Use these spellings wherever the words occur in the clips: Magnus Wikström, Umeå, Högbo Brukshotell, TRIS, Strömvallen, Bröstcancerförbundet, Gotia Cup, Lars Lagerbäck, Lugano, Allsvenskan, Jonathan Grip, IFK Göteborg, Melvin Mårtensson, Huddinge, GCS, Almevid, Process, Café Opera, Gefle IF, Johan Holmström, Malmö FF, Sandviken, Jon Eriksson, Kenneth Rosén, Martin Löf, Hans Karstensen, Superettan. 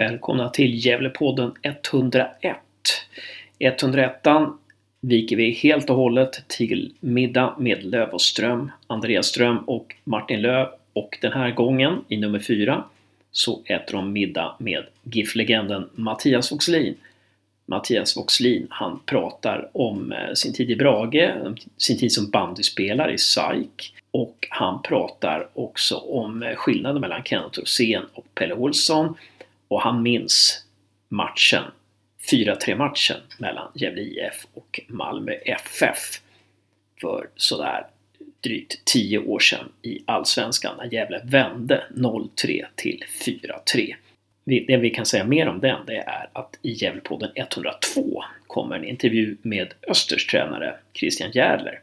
Välkomna till Geflepodden 101. 101an viker vi helt och hållet till Middag med Löf och Ström, Andreas Ström och Martin Löf, och den här gången i nummer 4 så äter de middag med GIF-legenden Mattias Wåxlin. Mattias Wåxlin, han pratar om sin tid i Brage, sin tid som bandyspelare i Psyche, och han pratar också om skillnaden mellan Kenneth Rosén och Pelle Olsson, och han minns matchen, 4-3-matchen mellan Gefle IF och Malmö FF för sådär drygt 10 år sedan i Allsvenskan, när Gefle vände 0-3 till 4-3. Det vi kan säga mer om den, det är att i Geflepodden 102 kommer en intervju med Östers tränare Christian Järler,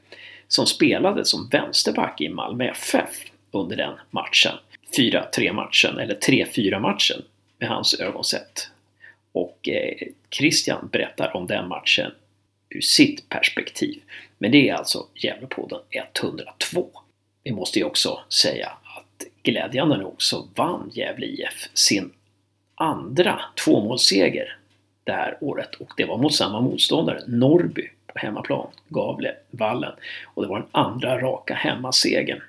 som spelade som vänsterback i Malmö FF under den matchen, 4-3-matchen eller 3-4-matchen med hans ögonsätt. Och Christian berättar om den matchen ur sitt perspektiv. Men det är alltså Geflepodden 102. Vi måste ju också säga att glädjande nog så vann Gefle IF sin andra 2-målseger det här året. Och det var mot samma motståndare, Norrby, på hemmaplan, Gavlevallen. Och det var den andra raka hemmasegen.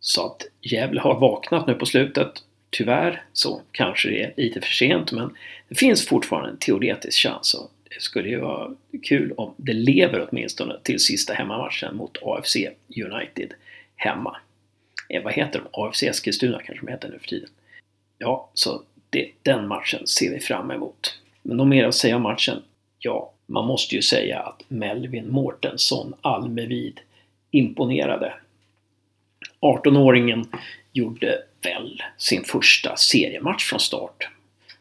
Så att Gefle har vaknat nu på slutet. Tyvärr så kanske det är lite för sent, men det finns fortfarande en teoretisk chans, och det skulle ju vara kul om det lever åtminstone till sista hemmamatchen mot AFC United hemma. Vad heter de? AFC Eskilstuna kanske de heter nu för tiden. Ja, så den matchen ser vi fram emot. Men om mer att säga om matchen, ja, man måste ju säga att Melvin Mårtensson Almevid imponerade. 18-åringen gjorde väl sin första seriematch från start,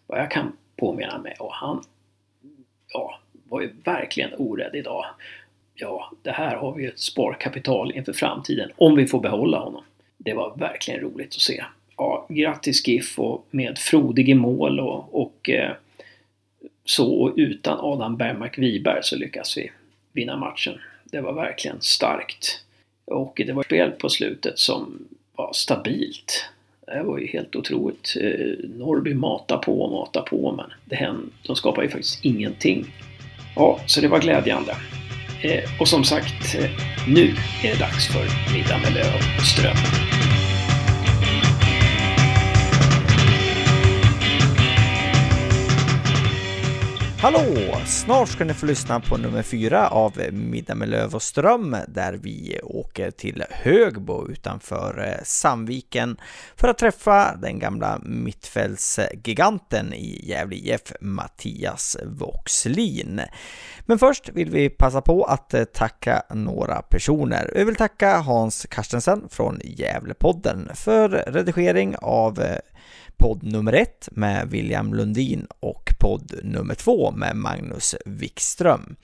vad jag kan påminna mig, och han var ju verkligen orädd idag. Ja, det här har vi ju ett sparkapital inför framtiden om vi får behålla honom. Det var verkligen roligt att se. Ja, grattis GIF, och med frodig mål och utan Adam Bergmark-Wiberg så lyckas vi vinna matchen. Det var verkligen starkt, och det var spel på slutet som var stabilt. Det var ju helt otroligt. Norrby matar på, men de skapar ju faktiskt ingenting. Ja, så det var glädjande. Och som sagt, nu är det dags för Middag med Löf och Ström. Hallå! Snart ska ni få lyssna på nummer 4 av Middag med Löf och Ström, där vi åker till Högbo utanför Sandviken för att träffa den gamla mittfältsgiganten i Gefle IF, Mattias Wåxlin. Men först vill vi passa på att tacka några personer. Vi vill tacka Hans Karstensen från Geflepodden för redigering av podd nummer 1 med William Lundin och podd nummer 2 med Magnus Wikström.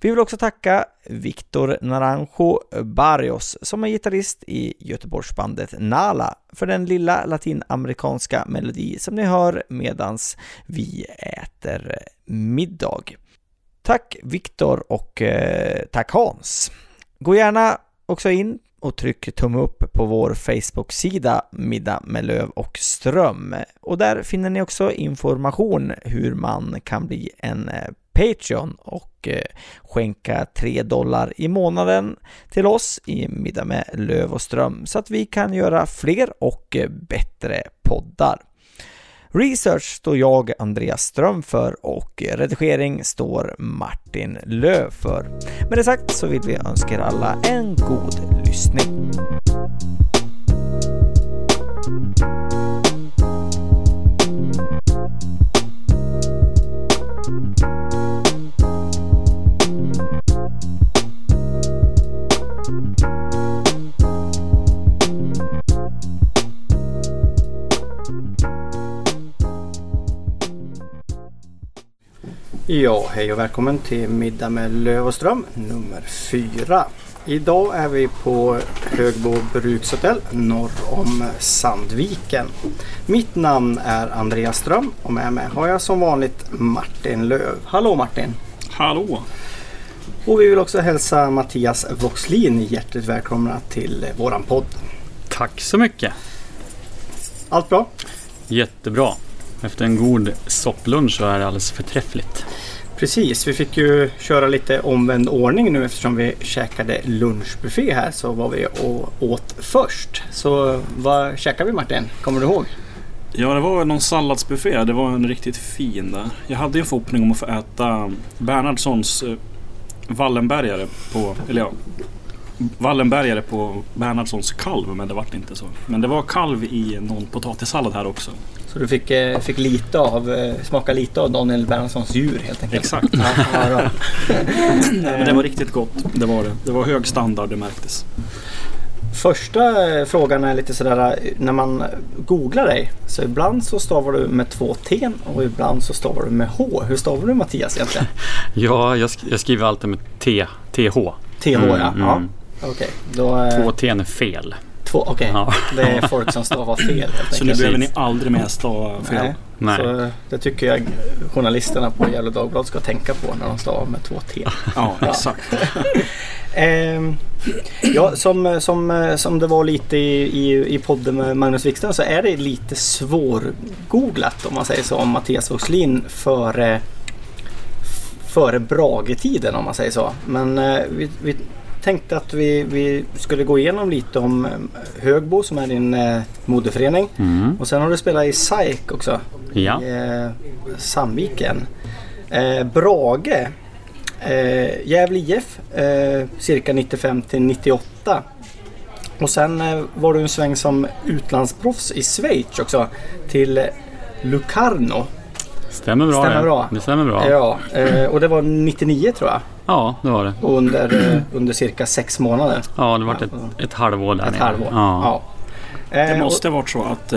Vi vill också tacka Victor Naranjo Barrios, som är gitarrist i Göteborgsbandet Nala, för den lilla latinamerikanska melodi som ni hör medans vi äter middag. Tack Victor, och tack Hans. Gå gärna också in och tryck tumme upp på vår Facebook-sida Middag med Löf och Ström. Och där finner ni också information hur man kan bli en Patreon och skänka $3 i månaden till oss i Middag med Löf och Ström, så att vi kan göra fler och bättre poddar. Research står jag, Andreas Ström, för, och redigering står Martin Löf för. Med det sagt så vill vi önska er alla en god lyssning. Ja, hej och välkommen till Middag med Löf och Ström nummer 4. Idag är vi på Högbo Brukshotell norr om Sandviken. Mitt namn är Andreas Ström, och med mig har jag som vanligt Martin Löf. Hallå Martin! Hallå! Och vi vill också hälsa Mattias Wåxlin hjärtligt välkomna till våran podd. Tack så mycket! Allt bra? Jättebra! Efter en god sopplunch så är det alldeles förträffligt. Precis, vi fick ju köra lite omvänd ordning nu eftersom vi käkade lunchbuffé här, så var vi och åt först. Så vad käkade vi, Martin? Kommer du ihåg? Ja, det var någon salladsbuffé. Det var en riktigt fin där. Jag hade ju förhoppning om att få äta Bernhardssons Wallenbergare på, eller ja, Wallenbergare på Bernhardssons kalv, men det var inte så. Men det var kalv i någon potatissallad här också. Så du fick lite av, smaka lite av Daniel Bernhardssons djur helt enkelt. Exakt. Ja, men det var riktigt gott, det var det. Det var hög standard, det märktes. Första frågan är lite sådär, när man googlar dig så ibland så stavar du med 2 T och ibland så stavar du med H. Hur stavar du, Mattias, egentligen? Ja, jag skriver alltid med T, TH. TH, ja. Ja. Okej. Då 2 T är fel. Okej. Ja. Det är folk som stavar fel helt enkelt. Så nu behöver ni aldrig mer stava fel. Nej. Så det tycker jag journalisterna på Gefle Dagblad ska tänka på när de stavar med 2 T. Ja, exakt. Ja, som det var lite i podden med Magnus Wikström, så är det lite svårgooglat, om man säger så, om Mattias Wåxlin före Brage-tiden, om man säger så. Men vi tänkte att vi skulle gå igenom lite om Högbo, som är din moderförening. Mm. Och sen har du spelat i Psyche också, ja. I Sandviken. Brage, Gefle IF, cirka 95-98. Och sen var du en sväng som utlandsproffs i Schweiz också, till Locarno. Stämmer bra. Ja, och det var 99 tror jag. Ja, det var det. Under cirka 6 månader. Ja, det var ett halvår där. Ja. Det måste ha varit så att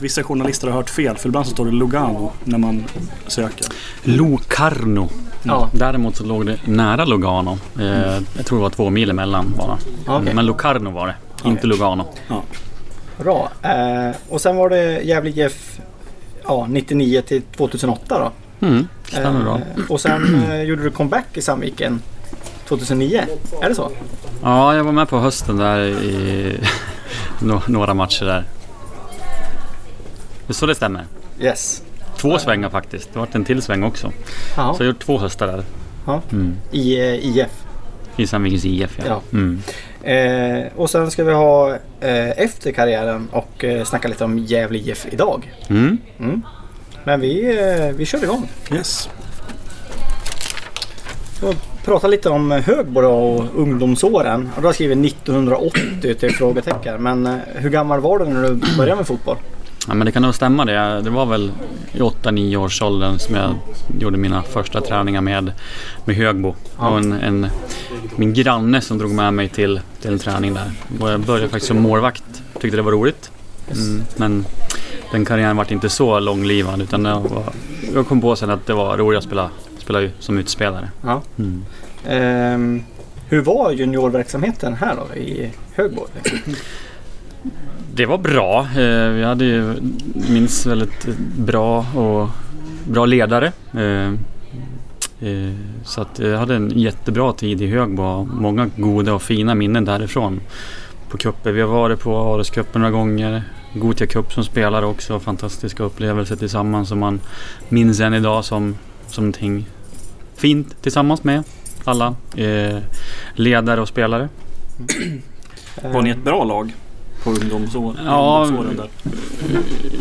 vissa journalister har hört fel, för ibland så står det Lugano när man söker. Locarno. Ja. Däremot så låg det nära Lugano. Jag tror det var 2 mil emellan bara. Okay. Men Locarno var det, inte Lugano. Ja. Bra. Och sen var det Gefle IF, ja, 99 till 2008 då. Stämmer bra. Och sen gjorde du comeback i Sandviken 2009, är det så? Ja, jag var med på hösten där i några matcher där. Så det stämmer. Yes. 2 svängar faktiskt, det har varit en till sväng också. Aha. Så jag har gjort 2 höstar där. I IF? I Sandvikens IF, ja. Och sen ska vi ha efter karriären och snacka lite om Gefle IF idag. Men vi kör igång. Yes. Så prata lite om Högbo och ungdomsåren. Och då skriver 1980 till frågetecken. Men hur gammal var du när du började med fotboll? Ja, men det kan nog stämma det. Det var väl i 8-9 års åldern som jag gjorde mina första träningar med Högbo. Och min granne som drog med mig till en träning där. Och jag började faktiskt som målvakt. Tyckte det var roligt. Men den karriären var inte så långlivad, utan jag kom på sen att det var roligt att spela som utspelare. Ja. Hur var juniorverksamheten här då i Högbo? Det var bra. Vi hade ju minst väldigt bra ledare. Så att jag hade en jättebra tid i Högbo. Många goda och fina minnen därifrån. På cuper. Vi har varit på Ares-cupen några gånger. Gotia Cup som spelare också. Fantastiska upplevelser tillsammans som man minns än idag som ting fint tillsammans med alla ledare och spelare. Var ni ett bra lag? På ungdomsåren?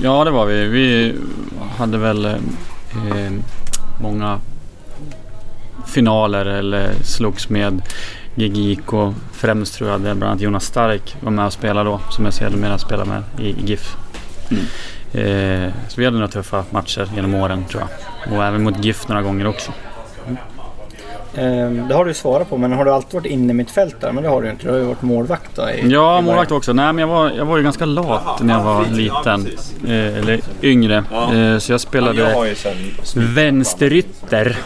Ja, det var vi. Vi hade väl många finaler eller slogs med GGIK och främst tror jag det bland annat Jonas Stark var med och spelade då, som jag sedermera spelade med i GIF. Så vi hade några tuffa matcher genom åren tror jag, och även mot GIF några gånger också. Det har du svarat på, men har du alltid varit inne i mitt fält där? Men det har du inte, du har ju varit målvakt då. Ja, målvakt också. Nej, men jag var ju ganska lat när jag var liten, eller yngre. Så jag spelade vänsterytter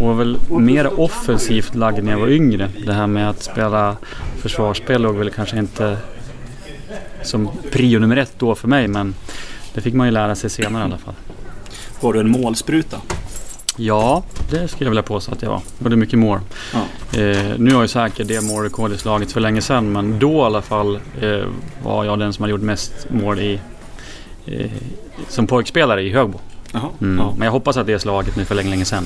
och väl mer offensivt lagd när jag var yngre. Det här med att spela försvarsspel låg väl kanske inte som prio nummer 1 då för mig, men det fick man ju lära sig senare i alla fall. Var du en målspruta? Ja, det skulle jag vilja påstå att jag var. Och det är mycket mål. Ja. Nu har jag säkert det målrekordet slagits för länge sedan, men då i alla fall var jag den som hade gjort mest mål i som pojkspelare i Högbo. Ja. Men jag hoppas att det är slaget nu för länge sen.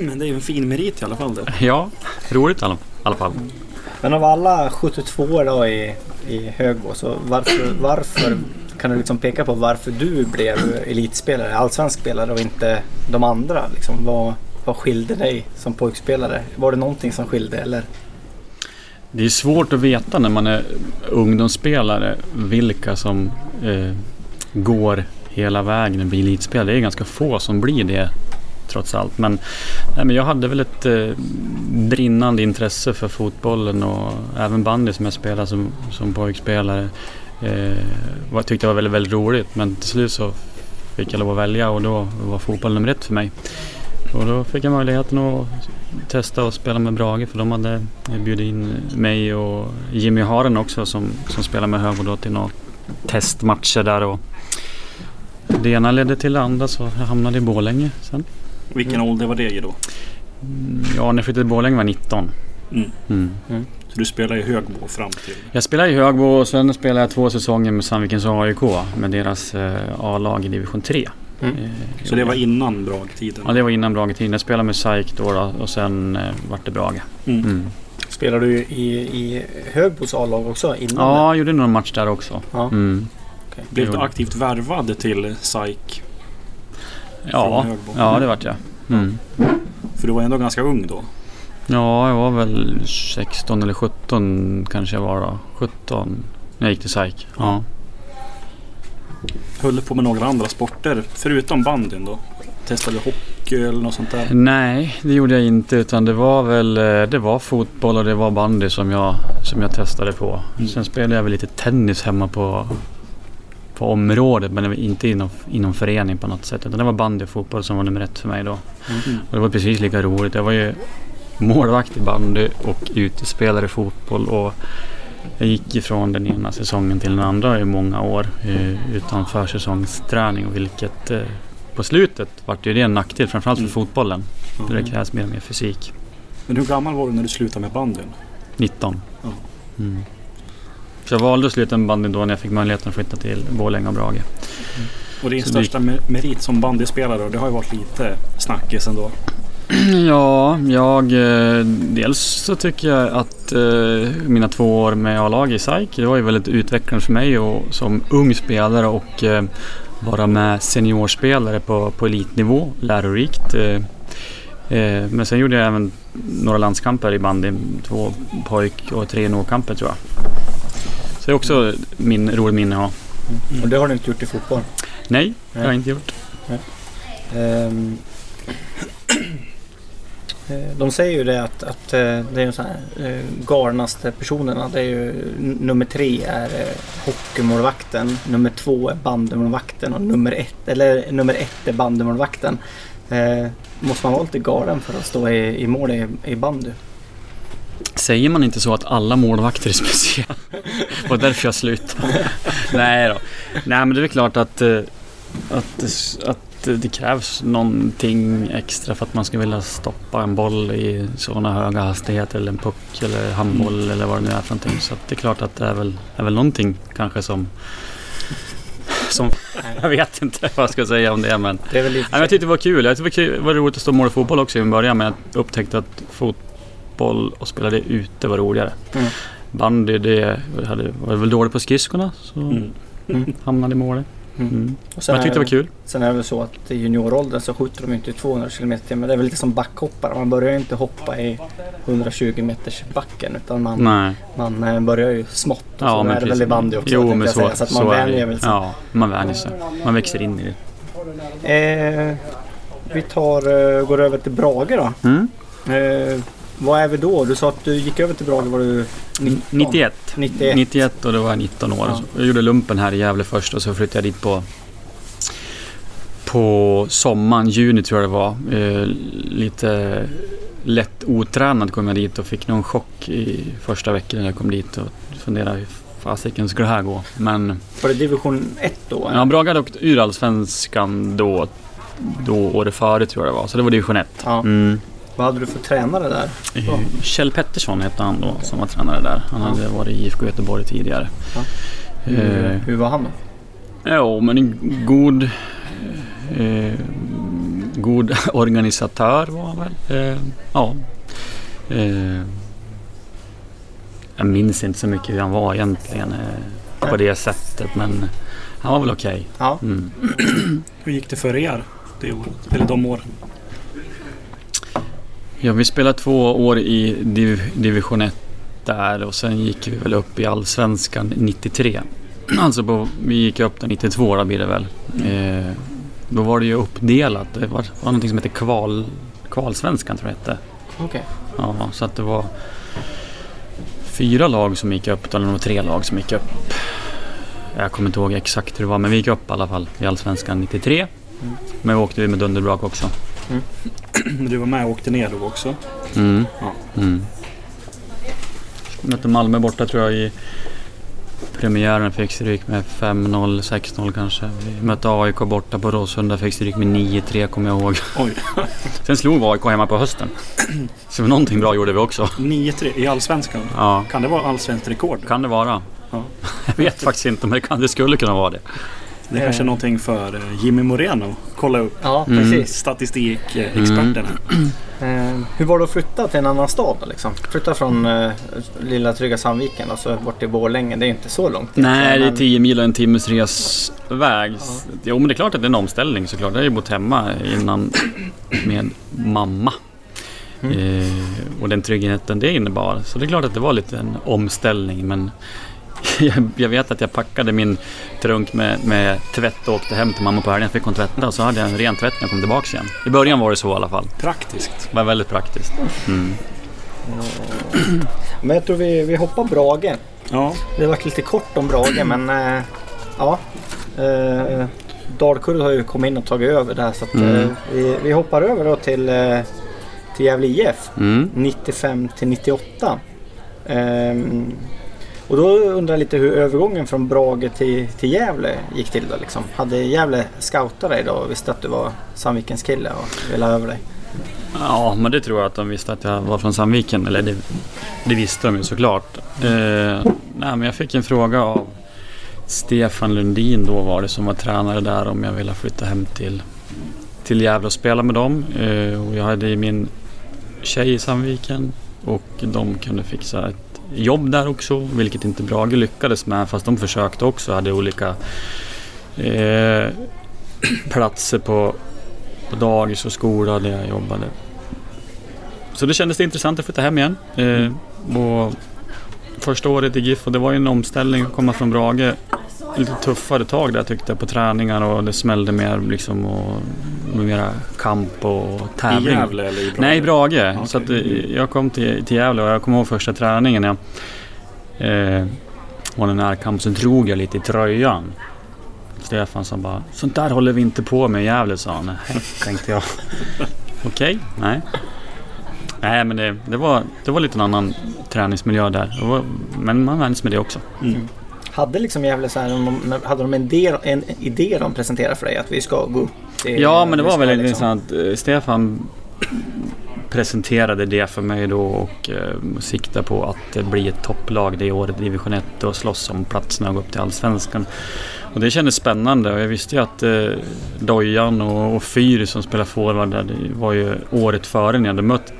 Men det är ju en fin merit i alla fall det. Ja, roligt i alla fall. Men av alla 72 år då i Högbo, så varför kan du liksom peka på varför du blev elitspelare, allsvensk spelare och inte de andra? Liksom, vad skilde dig som pojkspelare? Var det någonting som skilde eller? Det är svårt att veta när man är ungdomsspelare vilka som går hela vägen och blir elitspelare. Det är ganska få som blir det trots allt. Men jag hade väl ett brinnande intresse för fotbollen och även bandy som jag spelade som pojkspelare. Jag tyckte det var väldigt, väldigt roligt, men till slut så fick jag lov att välja och då var fotboll nummer ett för mig. Och då fick jag möjligheten att testa och spela med Brage, för de hade bjudit in mig och Jimmy Haren också som spelade med Högbo då till några testmatcher där, och det ena ledde till det andra så jag hamnade i Borlänge sen. Vilken ålder var det då? Ja, när jag flyttade till Borlänge var 19. Så du spelade i Högbo fram till? Jag spelade i Högbo och sen spelade jag 2 säsonger med Sandvikens AIK med deras A-lag i division 3. Så det var innan Brage-tiden? Ja, det var innan Brage-tiden. Jag spelade med Psyche då och sen vart det Brage. Spelade du i Högbos A-lag också innan? Ja, jag gjorde någon match där också. Ja. Okay. Blev du aktivt värvad till Psyche? Ja, det vart jag. För du var ändå ganska ung då? Ja, jag var väl 16 eller 17 kanske jag var då. 17 när jag gick till Psyche, ja. Höll på med några andra sporter förutom bandyn då? Testade hockey eller något sånt där? Nej, det gjorde jag inte, utan det var fotboll och det var bandy som jag testade på. Sen spelade jag väl lite tennis hemma på området, men inte inom förening på något sätt, utan det var bandy och fotboll som var nummer ett för mig då. Och det var precis lika roligt. Jag var ju målvakt i bandy och utespelare i fotboll, och jag gick ifrån den ena säsongen till den andra i många år utan försäsongsträning, och vilket på slutet var det ju en nackdel, framförallt för fotbollen. Det krävs mer och mer fysik. Men hur gammal var du när du slutade med bandyn? 19. Så jag valde att sluta med bandyn då när jag fick möjligheten att flytta till Borlänge och Brage. Och din största merit som bandyspelare, och det har ju varit lite snackis ändå. Ja, dels så tycker jag att mina 2 år med A-lag i SAIK, det var ju väldigt utvecklande för mig och som ung spelare, och vara med seniorspelare på elitnivå, lärorikt. Men sen gjorde jag även några landskamper i bandy, 2 pojk- och 3 nåkamper tror jag. Så det är också min rolig minne jag har. Och det har du inte gjort i fotboll? Nej, det har jag inte gjort. De säger ju det att det är så här, galnaste personerna, det är ju nummer 3 är hockeymålvakten, nummer 2 är bandymålvakten och nummer ett är bandymålvakten. Måste man vara lite galen för att stå i mål i bandy? Säger man inte så att alla målvakter är speciella? Och därför jag slutar. Nej då. Nej, men det är klart att det krävs någonting extra för att man ska vilja stoppa en boll i sådana höga hastigheter, eller en puck eller handboll eller vad det nu är för någonting. Så det är klart att det är väl någonting kanske som jag vet inte vad jag ska säga om det, men det är väl lite, men jag tyckte det var kul. Jag tyckte det var roligt att stå mål i fotboll också i början, men jag upptäckte att fotboll och spelade ute var roligare. Bandy, det var väl dåligt på skridskorna, så hamnade i målet. Och sen jag tyckte det var kul. Sen är det väl så att i junioråldern så skjuter de inte 200 km, men det är väl lite som backhoppar. Man börjar ju inte hoppa i 120 meters backen, utan man börjar ju smått. Och ja, så är det väl i bandy också. Jo, men så att man vänjer sig. Ja, man vänjer sig. Man växer in i det. Vi går över till Brage då. Vad är vi då? Du sa att du gick över till Brage, var du 91 och då var jag 19 år. Ja. Jag gjorde lumpen här i Gävle först och så flyttade jag dit på sommaren, juni tror jag det var. Lite lätt otränad kom jag dit och fick någon chock i första veckan när jag kom dit och funderade hur fasiken skulle det här gå. Men var det division 1 då? Eller? Ja, Brage hade åkt ur Allsvenskan då året före tror jag det var, så det var division 1. Ja. Vad hade du för tränare där? Kjell Pettersson hette han då, som var tränare där. Han hade varit i IFK Göteborg tidigare. Hur var han då? Ja, men en god organisatör var han väl. Ja. Jag minns inte så mycket hur han var egentligen på det sättet, men han var väl okej. Ja. Mm. Hur gick det för er det året, eller de åren? Ja, vi spelade 2 år i division 1 där, och sen gick vi väl upp i Allsvenskan 93. Alltså vi gick upp där 92, då blir det väl. Då var det ju uppdelat. Det var någonting som hette Kvalsvenskan, tror jag hette. Okej. Okay. Ja, så att det var 4 lag som gick upp, eller 3 lag som gick upp. Jag kommer inte ihåg exakt hur det var, men vi gick upp i alla fall i Allsvenskan 93. Mm. Men vi åkte ju med Dunderbrak också. Mm. Du var med och åkte ner då också. Mm. Ja. Mm. Mötte Malmö borta, tror jag, i premiären, fick stryk med 5-0, 6-0 kanske. Vi mötte AIK borta på Råsunda, fick stryk med 9-3, kommer jag ihåg. Oj. Sen slog AIK hemma på hösten. Så någonting bra gjorde vi också. 9-3 i Allsvenskan? Ja. Kan det vara allsvensk rekord? Kan det vara. Ja. Jag vet faktiskt inte, men det skulle kunna vara det. Det kanske är någonting för Jimmy Moreno. Kolla upp. Ja, precis. Statistikexperterna. Hur var det att flytta till en annan stad? Liksom? Flytta från lilla trygga Sandviken, alltså bort till Borlänge. Det är inte så långt. Nej, det är 10 mil och en timmes resväg. Ja. Jo, men det är klart att det är en omställning såklart. Jag har ju bott hemma innan med mamma. Mm. Och den tryggheten det innebar. Så det är klart att det var lite en omställning, men jag vet att jag packade min trunk med tvätt och åkte hem till mamma på helgen. Fick hon tvätta, och så hade jag en ren tvätt när jag kom tillbaka igen. I början var det så i alla fall. Praktiskt. Det var väldigt praktiskt. Mm. Ja. Men jag tror vi hoppar Brage. Ja. Det var lite kort om Brage, men ja. Dalkurd har ju kommit in och tagit över där, så att, vi hoppar över då till Gefle IF. 95-98. Och då undrar jag lite hur övergången från Brage till Gävle gick till då, liksom. Hade Gävle scoutat dig då och visste att du var Sandvikens kille och ville ha över dig? Ja, men det tror jag att de visste, att jag var från Sandviken. Eller det visste de ju såklart. Nej, men jag fick en fråga av Stefan Lundin, då var det, som var tränare där, om jag ville flytta hem till Gävle och spela med dem. Och jag hade min tjej i Sandviken, och de kunde fixa ett jobb där också, vilket inte Brage lyckades med, fast de försökte också, hade olika platser på dagis och skola där jag jobbade. Så det kändes det intressant att flytta hem igen. Och första året i GIF, och det var ju en omställning att komma från Brage, lite tuffare tag där tyckte jag, på träningar, och det smällde mer liksom, och mera kamp och tävling. I Gävle eller i Brage? Nej, i Brage. Okay. Så att jag kom till Gävle, och jag kommer ihåg första träningen. Jag var den här kamp, så drog jag lite i tröjan. Stefan sa bara, sånt där håller vi inte på med i Gävle, sa han. Nej, tänkte jag. Okej, nej. Nej, men det var lite en annan träningsmiljö där. Men man vändes med det också. Mm. Hade liksom Gävle så här, hade de en idé de presenterade för dig, att vi ska gå upp? Ja, men det var väl intressant. Stefan presenterade det för mig då, och sikta på att bli ett topplag det året i division 1 och slåss om platserna och gå upp till Allsvenskan. Och det kändes spännande, och jag visste ju att Dojan och Fyr som spelade forward där, det var ju året före när jag hade mött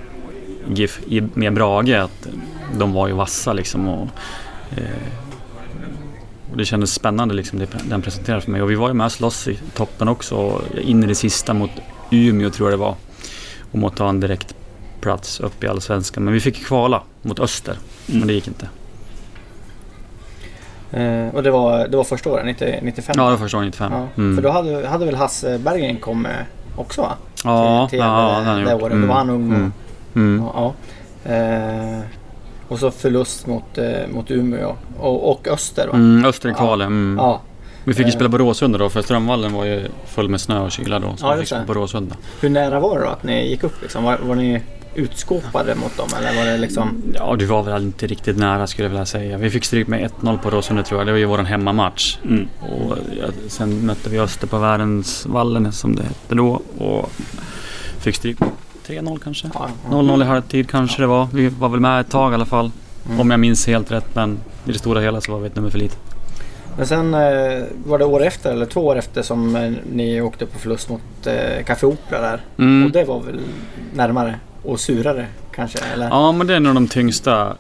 GIF med Brage, att de var ju vassa liksom, och det kändes spännande liksom, det den presenterade för mig. Och vi var ju med och slåss i toppen också, in i det sista mot Umeå, tror jag det var, om att ta en direkt plats upp i Allsvenskan. Men vi fick kvala mot Öster, men det gick inte. Och det var första året, 95? Ja, det var första året, 95. Ja. Mm. För då hade väl Hasse Berggren kommit också, va? Ja, till det året. Då var han ung. Ja. Och så förlust mot Umeå och Öster, va? Öster i kvalen. Ja. Vi fick ju spela på Råsunda då, för Strömvallen var ju full med snö och kyla då, så vi fick spela på Råsunda. Hur nära var det då att ni gick upp liksom? Var ni utskåpade mot dem, eller var det liksom? Ja, du var väl inte riktigt nära, skulle jag vilja säga. Vi fick stryk med 1-0 på Råsunda, tror jag. Det var ju vår hemmamatch. Mm. Och sen mötte vi Öster på Värensvallen, som det hette då, och fick stryk 3-0 kanske. 0-0 i halvtid kanske det var. Vi var väl med ett tag i alla fall. Om jag minns helt rätt, men i det stora hela så var vi ett nummer för lite. Men sen var det år efter eller 2 år efter som ni åkte på förlust mot Café Opera där. Mm. Och det var väl närmare och surare kanske? Eller? Ja, men det är nog de tyngsta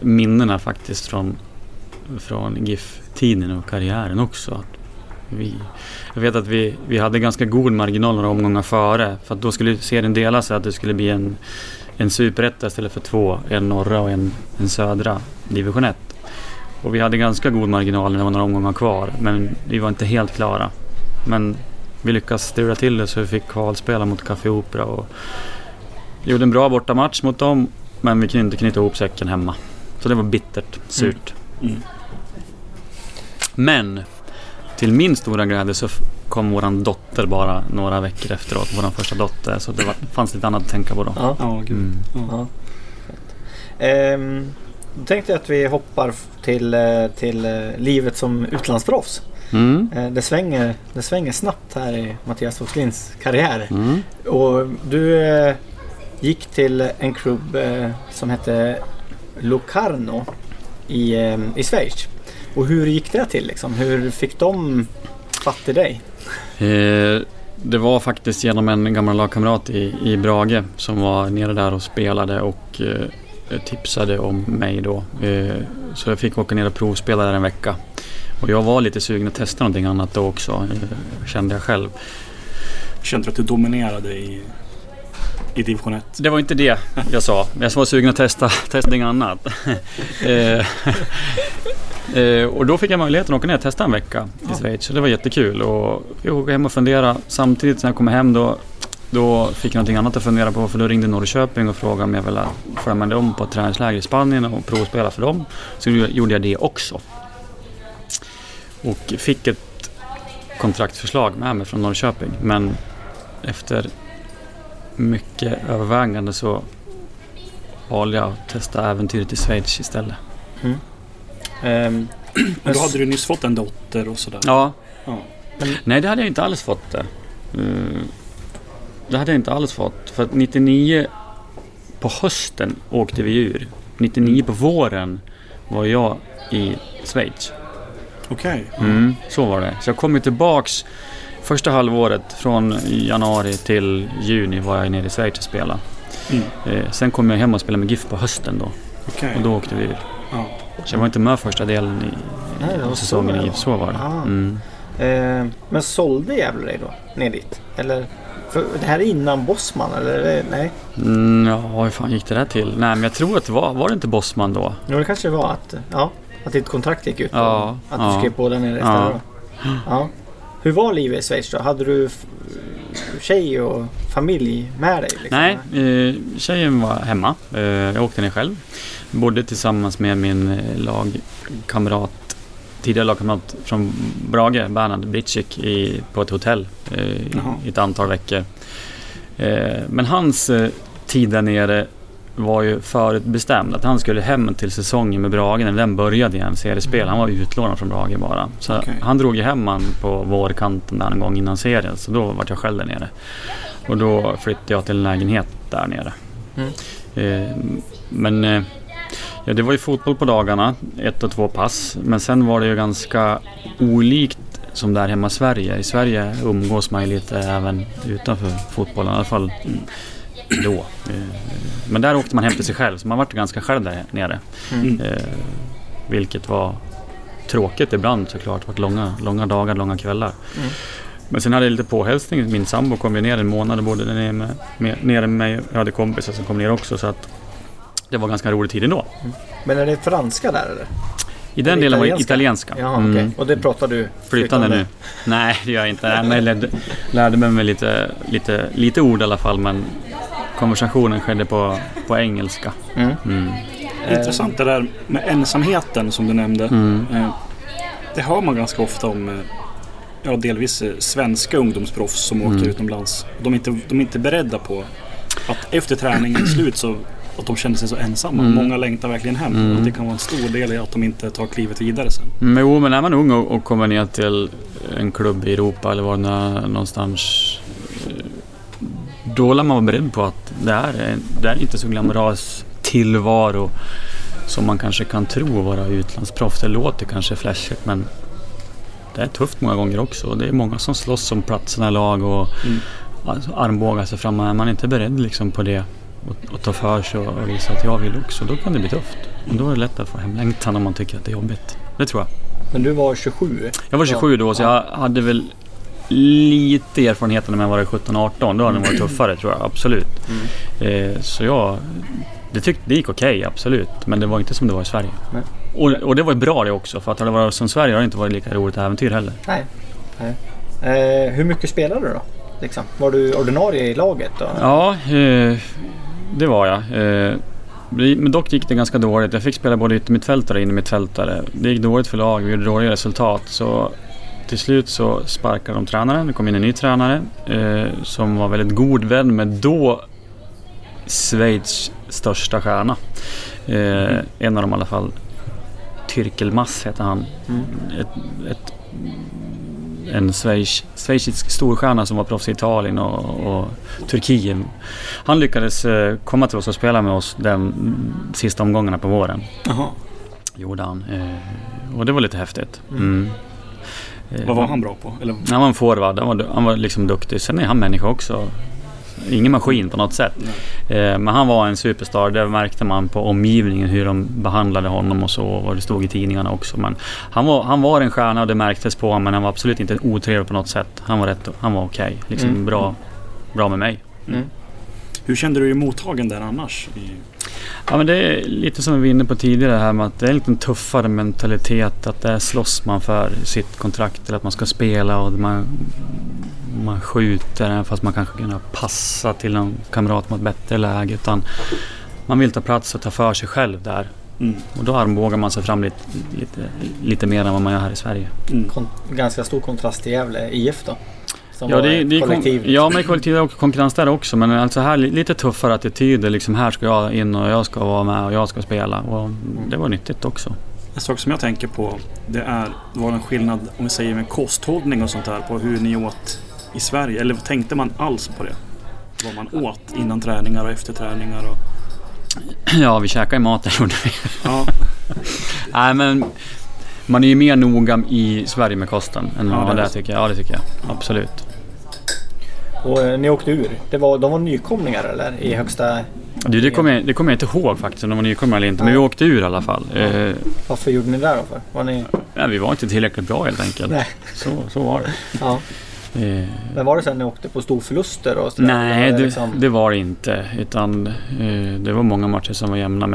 minnena faktiskt från GIF-tiden och karriären också. Att jag vet att vi hade ganska god marginal några omgångar före. För att då skulle serien dela sig att det skulle bli en superetta istället för 2. En norra och en södra division 1. Och vi hade ganska god marginal när det var några omgångar kvar. Men vi var inte helt klara. Men vi lyckades strula till det så vi fick kvalspela mot Café Opera. Och gjorde en bra bortamatch mot dem. Men vi kunde inte knyta ihop säcken hemma. Så det var bittert, surt. Mm. Mm. Men till min stora glädje så kom våran dotter bara några veckor efteråt. Våran första dotter. Så det fanns lite annat att tänka på då. Ja, gud. Mm. Ja. Då tänkte jag att vi hoppar till livet som utlandsproffs. Mm. Det svänger snabbt här i Mattias Wåxlins karriär. Mm. Och du gick till en klubb som hette Locarno i Schweiz. Och hur gick det till liksom? Hur fick de fatt i dig? Det var faktiskt genom en gammal lagkamrat i Brage som var nere där och spelade och tipsade om mig då. Så jag fick åka ner och provspela där en vecka. Och jag var lite sugen att testa någonting annat då också, kände jag själv. Kände du att du dominerade i division 1? Det var inte det jag sa. Jag var sugen att testa någonting annat. Och då fick jag möjligheten att åka ner och testa en vecka i Schweiz. Så det var jättekul. Och jag åkte hem och fundera. Samtidigt när jag kom hem då fick jag någonting annat att fundera på. För då ringde Norrköping och frågade om jag ville följa med dem på ett träningsläger i Spanien och provspela för dem. Så gjorde jag det också. Och fick ett kontraktförslag med mig från Norrköping. Men efter mycket övervägande så valde jag att testa äventyret i Schweiz istället. Mm. Då hade du nyss fått en dotter och sådär. Ja. Nej, det hade jag inte alls fått det. Det hade jag inte alls fått. För att 99 på hösten åkte vi ur. 99 på våren var jag i Schweiz. Okej. Okay. Mm, så var det. Så jag kom ju tillbaks första halvåret från januari till juni var jag nere i Schweiz och spelade. Mm. Sen kom jag hem och spelade med GIF på hösten då. Okay. Och då åkte vi ur. Ja. Så jag var inte med första delen i säsongen i GIF. Så var det. Mm. Men sålde Gävle dig då? Ner dit? Eller... För det här innan Bosman eller nej? Hur fan gick det där till? Nej, men jag tror att var det inte Bosman då? Jo, det kanske var att ditt kontrakt gick ut. Ja, att du skrev på den i resten då. Ja. Hur var livet i Schweiz då? Hade du tjej och familj med dig? Liksom? Nej, tjejen var hemma. Jag åkte ner själv. Bodde tillsammans med min tidigare lagkamrat från Brage, Bernhard Britschik, på ett hotell i ett antal veckor. Men hans tid där nere var ju förutbestämd att han skulle hem till säsongen med Brage när den började i en seriespel. Han var utlånad från Brage bara. Så han drog ju hem på vårkanten där en gång innan serien. Så då var jag själv där nere. Och då flyttade jag till en lägenhet där nere. Men... Ja, det var ju fotboll på dagarna, 1 och 2 pass. Men sen var det ju ganska olikt som där hemma i Sverige. I Sverige umgås man ju lite även utanför fotbollen, i alla fall då. Men där åkte man hem till sig själv, så man var ju ganska själv där nere. Vilket var tråkigt ibland såklart, det var långa dagar, långa kvällar. Men sen hade jag lite påhälsning, min sambo kom ju ner en månad och bodde nere med mig. Jag hade kompisar som kom ner också, så att det var ganska rolig tid ändå. Men är det franska där eller? I den delen var det italienska. Jaha, okay. Och det pratar du flytande nu? Nej, det gör jag inte. Men jag lärde mig lite ord i alla fall. Men konversationen skedde på engelska. Intressant det där med ensamheten som du nämnde. Det hör man ganska ofta om. Ja, delvis svenska ungdomsproffs som åker utomlands. De är inte beredda på att efter träningen slut så att de känner sig så ensamma. Många längtar verkligen hem. Och det kan vara en stor del i att de inte tar klivet vidare sen. Men när man är ung och kommer ner till en klubb i Europa eller var det någonstans, då lär man vara beredd på att det är inte så glamorös tillvaro som man kanske kan tro vara utlandsproff. Det låter kanske flashigt, men det är tufft många gånger också. Det är många som slåss om platserna i lag och armbågar sig fram. Man är inte beredd liksom på det och ta för sig och visa att jag vill också. Då kan det bli tufft. Och då är det lätt att få hemlängtan om man tycker att det är jobbigt. Det tror jag. Men du var 27? Jag var 27 då, så jag hade väl lite erfarenhet när jag var 17-18. Då hade det varit tuffare, tror jag. Absolut. Så jag... Det gick okej, absolut. Men det var inte som det var i Sverige. Nej. Och det var bra det också. För att det var som Sverige har det inte varit lika roligt äventyr heller. Nej. Hur mycket spelade du då? Liksom? Var du ordinarie i laget då? Ja, det var jag. Men dock gick det ganska dåligt. Jag fick spela både yttermittfältare och innermittfältare. Det gick dåligt för lag. Vi gjorde dåliga resultat. Så till slut så sparkade de tränaren. Det kom in en ny tränare som var väldigt god vän med då Schweiz största stjärna. En av dem i alla fall. Tyrkelmass heter han. En schweizisk storstjärna som var proffs i Italien och Turkien. Han lyckades komma till oss och spela med oss den sista omgångarna på våren. Jaha. Gjorde han. Och det var lite häftigt. Vad var han bra på? Eller? Han var en forward. Han var liksom duktig. Sen är han människa också. Ingen maskin på något sätt. Men han var en superstar. Det märkte man på omgivningen hur de behandlade honom och så. Och det stod i tidningarna också. Men han var en stjärna och det märktes på honom. Men han var absolut inte otrevlig på något sätt. Han var okej. Liksom bra med mig. Hur kände du dig mottagen där annars? Ja, men det är lite som vi var inne på tidigare här med att det är en liten tuffare mentalitet. Att där slåss man för sitt kontrakt eller att man ska spela och man skjuter fast man kanske kan passa till någon kamrat mot bättre läge, utan man vill ta plats och ta för sig själv där. Och då armbågar man sig fram lite mer än vad man gör här i Sverige. Ganska stor kontrast till Gefle IF då. Ja, det är kollektiv. Ja, men kollektiv och konkurrens där också, men alltså här lite tuffare attityder liksom, här ska jag in och jag ska vara med och jag ska spela, och det var nyttigt också. En sak som jag tänker på, det var en skillnad om vi säger med kosthållning och sånt här på hur ni åt i Sverige, eller tänkte man alls på det? Vad man åt innan träningar och efter träningar och... Ja, vi käkade i maten, gjorde vi. Ja. Nej, men man är ju mer noga i Sverige med kosten än vad det tycker jag. Ja, det tycker jag. Absolut. Och ni åkte ur. De var nykomlingar eller i högsta... Det kommer jag inte ihåg faktiskt om de var nykomlingar eller inte. Men vi åkte ur i alla fall. Varför gjorde ni det där då? Nej, vi var inte tillräckligt bra helt enkelt. Nej. Så var det. Ja. Men var det sen ni åkte på storförluster? Och nej, det var det inte. Utan det var många matcher som var jämna.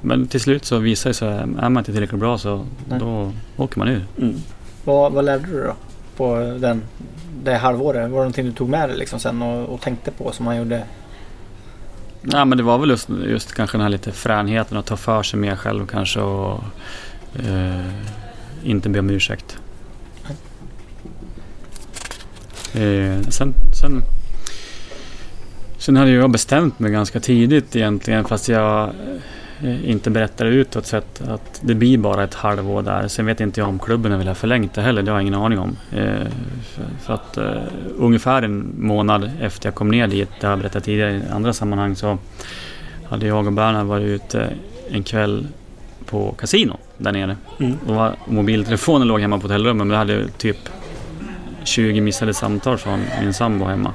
Men till slut så visade det sig att är man inte tillräckligt bra så då åker man ur. Vad lärde du då på det halvåret? Var det någonting du tog med dig liksom sen och tänkte på som man gjorde? Nej, men det var väl just kanske den här lite fränheten att ta för sig mer själv kanske och inte be om ursäkt. Sen hade jag bestämt mig ganska tidigt egentligen, fast jag inte berättade utåt sett att det blir bara ett halvår där. Sen vet inte jag om klubben vill ha förlängt det heller, det har jag ingen aning om. För att ungefär en månad efter jag kom ner dit, det har jag berättat tidigare i andra sammanhang, så hade jag och Bernhard varit ute en kväll på kasino där nere. Och mobiltelefonen låg hemma på hotellrummet, men det hade typ 20 missade samtal från min sambo hemma.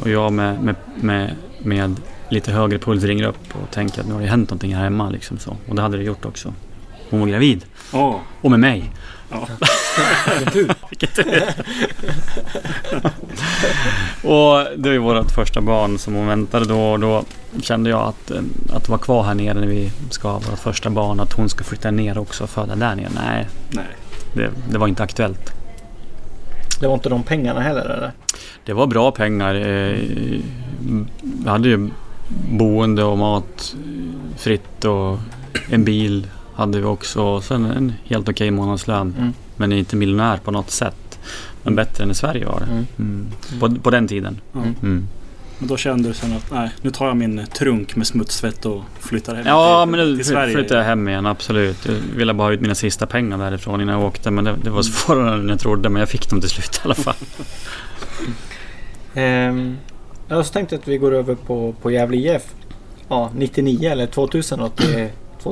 Och jag med lite högre puls ringer upp och tänker att nu har det hänt någonting här hemma liksom så. Och det hade det gjort också. Hon var gravid. Oh. Och med mig. Ja. Och det var vårt första barn som hon väntade då, och då kände jag att vara kvar här nere när vi ska ha vårt första barn, att hon ska flytta ner också och föda där nere. Nej. Det var inte aktuellt. Det var inte de pengarna heller eller? Det var bra pengar. Vi hade ju boende och mat fritt och en bil hade vi också, och sen en helt okej månadslön. Men inte miljonär på något sätt. Men bättre än i Sverige var det. På den tiden. Men då kände du sen att nu tar jag min trunk med smutsvett och flyttar hem till Sverige. Ja, men flyttar jag hem igen, absolut. Jag ville bara ha ut mina sista pengar därifrån innan jag åkte. Men det var svårare än jag trodde, men jag fick dem till slut i alla fall. Jag tänkte att vi går över på Gefle IF. Ja, 99 eller 2000 åt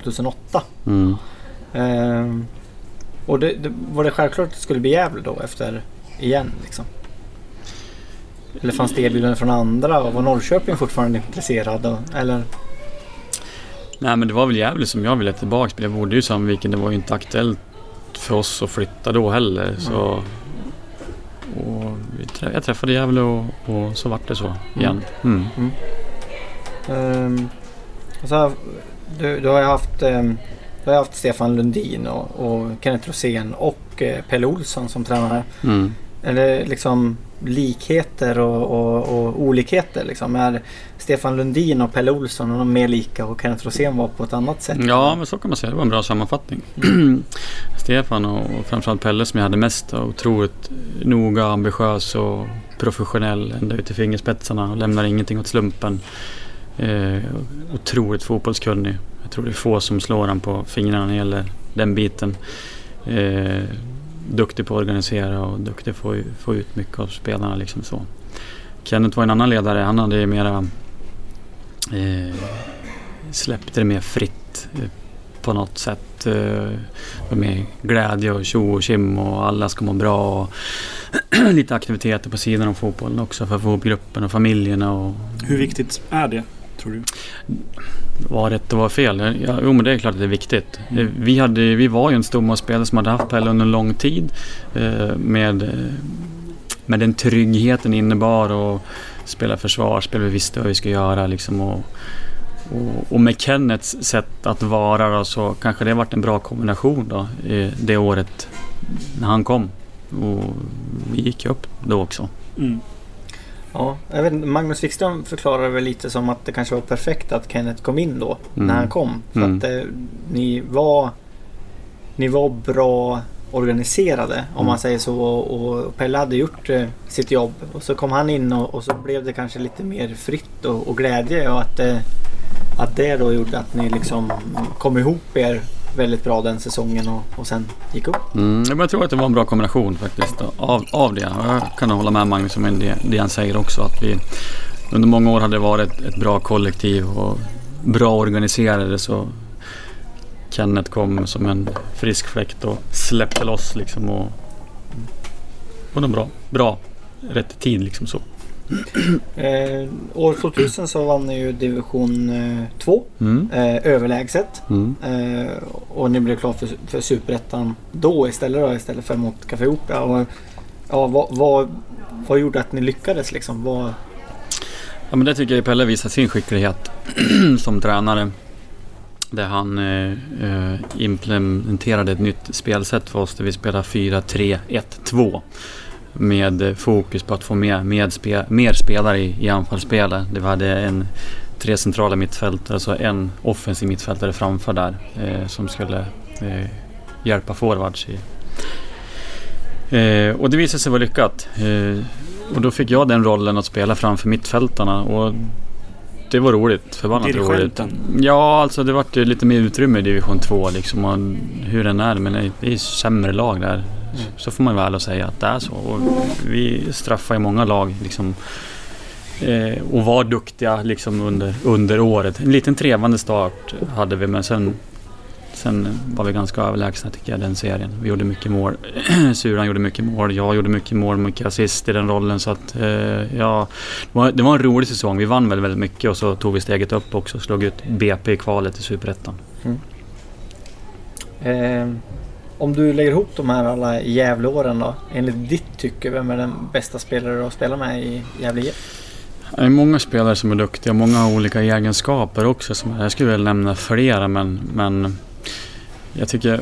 2008. Mm. Och det var det självklart att det skulle bli Gävle då efter igen liksom. Eller fanns det erbjudanden från andra och var Norrköping fortfarande intresserad eller? Nej, men det var väl Gävle som jag ville tillbaka. Jag bodde ju i Sandviken, det var ju inte aktuellt för oss att flytta då heller. Mm. Så och jag träffade Gävle och så vart det så igen. Mm. Mm. Så här, du har ju haft Stefan Lundin och Kenneth Rosén och Pelle Olsson som tränare. Mm. Eller liksom likheter och olikheter liksom. Är Stefan Lundin och Pelle Olsson och de mer lika och Kenneth Rosén var på ett annat sätt? Ja, men så kan man säga. Det var en bra sammanfattning. Mm. Stefan och framförallt Pelle som jag hade mest otroligt noga, ambitiös och professionell ända ut i fingerspetsarna och lämnar ingenting åt slumpen. Otroligt fotbollskunnig. Jag tror det är få som slår han på fingrarna när det gäller den biten. Duktig på att organisera och duktig på att få ut mycket av spelarna liksom så. Kenneth var en annan ledare. Han hade ju mera släppte det mer fritt på något sätt. Var med glädje och tjo och kim och alla ska må bra och lite aktiviteter på sidan om fotbollen också för att få upp gruppen och familjerna. Och hur viktigt är det, tror du? Var rätt och var fel? Ja, jo, men det är klart att det är viktigt. Vi var ju en stormansspelare som hade haft Pelle under en lång tid med den tryggheten innebar och spela försvarsspel, vi visste vad vi skulle göra liksom, och med Kenneths sätt att vara då, så kanske det har varit en bra kombination då, det året när han kom och vi gick upp då också. Mm. Ja, jag vet, Magnus Wikström förklarade väl lite som att det kanske var perfekt att Kenneth kom in då när han kom. För att ni var bra organiserade om man säger så, och Pelle hade gjort sitt jobb och så kom han in och så blev det kanske lite mer fritt och glädje och att det då gjorde att ni liksom kom ihop er väldigt bra den säsongen och sen gick upp. Men jag tror att det var en bra kombination faktiskt av det. Jag kan hålla med Magnus om det han säger också, att vi under många år hade varit ett bra kollektiv och bra organiserade, så Kenneth kom som en frisk fläkt och släppte loss liksom och de bra rätt tid liksom så. År 2000 så vann ni ju division 2 överlägset och ni blev klar för Superettan då istället för mot Café Opera. Och, ja, vad gjorde att ni lyckades liksom? Ja, men det tycker jag Pelle visar sin skicklighet som tränare, där han implementerade ett nytt spelsätt för oss där vi spelar 4-3-1-2 med fokus på att få mer spelare i anfallsspelare. Det hade en tre centrala mittfältare, alltså en offensiv mittfältare framför där som skulle hjälpa forwards och det visade sig vara lyckat och då fick jag den rollen att spela framför mittfältarna och det var roligt, förbannat roligt. Ja, alltså det var ju lite mer utrymme i division 2 liksom, och hur den är, men det är sämre lag där. Så får man väl att säga att det är så. Och vi straffar i många lag liksom, och var duktiga liksom under året. En liten trevande start hade vi, men sen var vi ganska överlägsna tycker jag den serien. Vi gjorde mycket mål. Suran gjorde mycket mål. Jag gjorde mycket mål, mycket assist i den rollen, så att ja, det var en rolig säsong. Vi vann väldigt mycket och så tog vi steget upp också och slog ut BP i kvalet i Superettan. Mm. Om du lägger ihop de här alla Gävleåren då, enligt ditt tycke, vem är den bästa spelare att spela med i Gävle IF? Det är många spelare som är duktiga, många olika egenskaper också. Jag skulle väl nämna flera, men jag tycker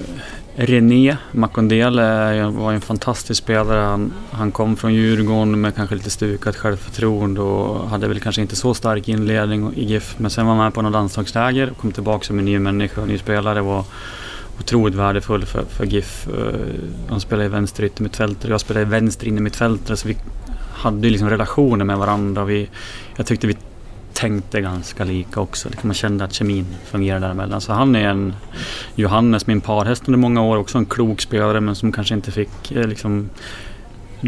René Makondele var en fantastisk spelare. Han kom från Djurgården med kanske lite stukat självförtroende och hade väl kanske inte så stark inledning i GIF, men sen var han med på någon landslagsläger och kom tillbaka som en ny människa och ny spelare var otroligt värdefull för GIF. Han spelade i vänster ytter mittfältare och jag spelade i vänster inne mittfältare, så vi hade liksom relationer med varandra. Jag tyckte vi tänkte ganska lika också. Man kände att kemin fungerade däremellan. Så han är en Johannes, min parhäst under många år, också en klok spelare men som kanske inte fick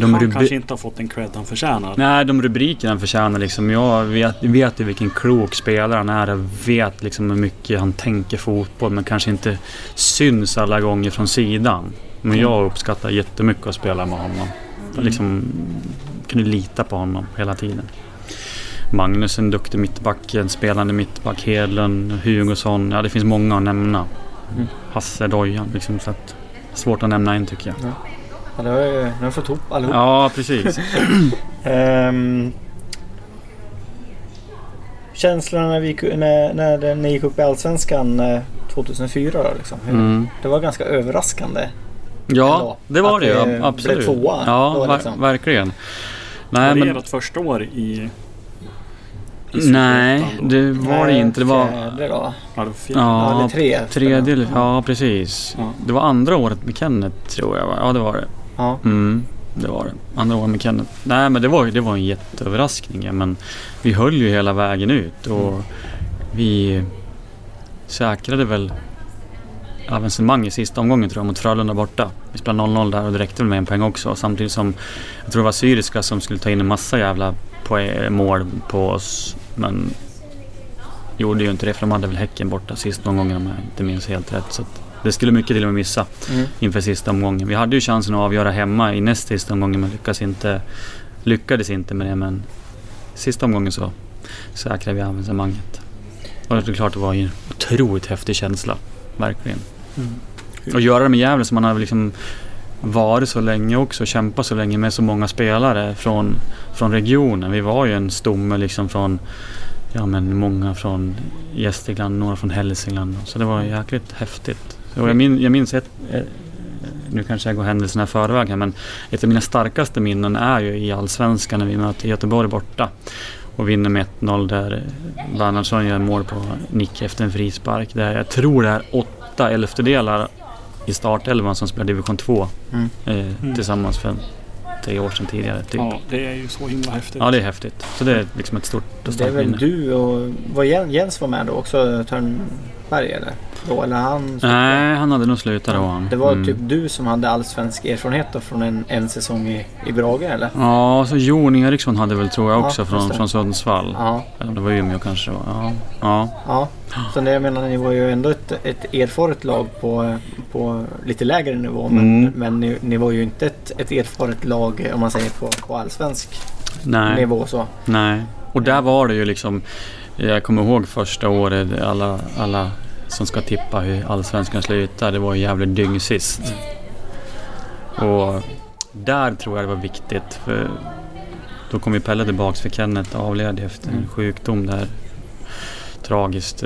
kanske inte har fått den cred han förtjänar. Nej, de rubriker han förtjänar liksom. Jag vet ju vilken klok spelare han är. Jag vet liksom hur mycket han tänker fotboll, men kanske inte syns alla gånger från sidan. Men jag uppskattar jättemycket att spela med honom. Jag liksom kunde lita på honom hela tiden. Magnus, en duktig mittback, en spelande mittback, Hedlund, Hugosson. Ja, det finns många att nämna. Hasse, Dojan, liksom, så att svårt att nämna en tycker jag. Ja. Ja, nu har jag fått ihop allihop. Ja, precis. Känslan när ni gick upp i Allsvenskan 2004 liksom, det var ganska överraskande. Ja, ändå, det var det ju, absolut. Tvåa, ja, då, liksom. Verkligen. Nej, var det ert första år i Nej, det var det inte. Det var fjärde då. Ja, eller tredje. Ja, precis. Ja. Det var andra året med Kenneth, tror jag. Ja, det var det. Ja. Mm, det var det. Andra året med Kenneth. Nej, men det var en jätteöverraskning. Ja, men vi höll ju hela vägen ut och vi säkrade väl avancemang i sista omgången, tror jag, mot Frölunda borta. Vi spelade 0-0 där och direkt väl med en poäng också. Samtidigt som jag tror det var syriska som skulle ta in en massa jävla mål på oss, men gjorde ju inte det, för de hade väl Häcken borta sist någon gång, om jag inte minns helt rätt, så att det skulle mycket till och med missa inför sista omgången. Vi hade ju chansen att avgöra hemma i näst sista omgången, men lyckades inte med det, men sista omgången så säkrade vi avancemanget. Och det är klart, det var ju en otroligt häftig känsla, verkligen. Och göra det med Gävle som man hade liksom varit så länge också, kämpa så länge med så många spelare från regionen. Vi var ju en stomme liksom från, ja men många från Gästrikland, några från Hälsingland, så det var jäkligt häftigt. Och jag minns ett, nu kanske jag går händelserna i förväg här, men ett av mina starkaste minnen är ju i Allsvenskan när vi möter Göteborg borta och vinner med 1-0 där Bernhardsson gör mål på nick efter en frispark, där jag tror det är 8/11 i startelvan som spelar division 2 tillsammans för 3 år sedan tidigare typ. Ja, det är ju så himla häftigt. Ja, det är häftigt. Så det är liksom ett stort Det är väl minne. Du och var Jens var med då också, Törnberg eller? Då, eller han? Nej, han hade nog slutat då. Det var typ du som hade allsvensk erfarenhet då, från en säsong i Brage eller? Ja, så Jon Eriksson hade väl, tror jag, också från Sundsvall. Ja. Eller det var Umeå kanske. Ja. Så det, jag menar, ni var ju ändå ett erfaret lag på lite lägre nivå, men ni var ju inte ett erfaret lag, om man säger, på allsvensk nivå så. Nej, och där var det ju liksom, jag kommer ihåg första året, alla som ska tippa hur allsvenskan slutar, det var ju jävligt dyngsist. Och där tror jag det var viktigt, för då kom ju Pelle tillbaks, för Kenneth avled efter en sjukdom där, tragiskt.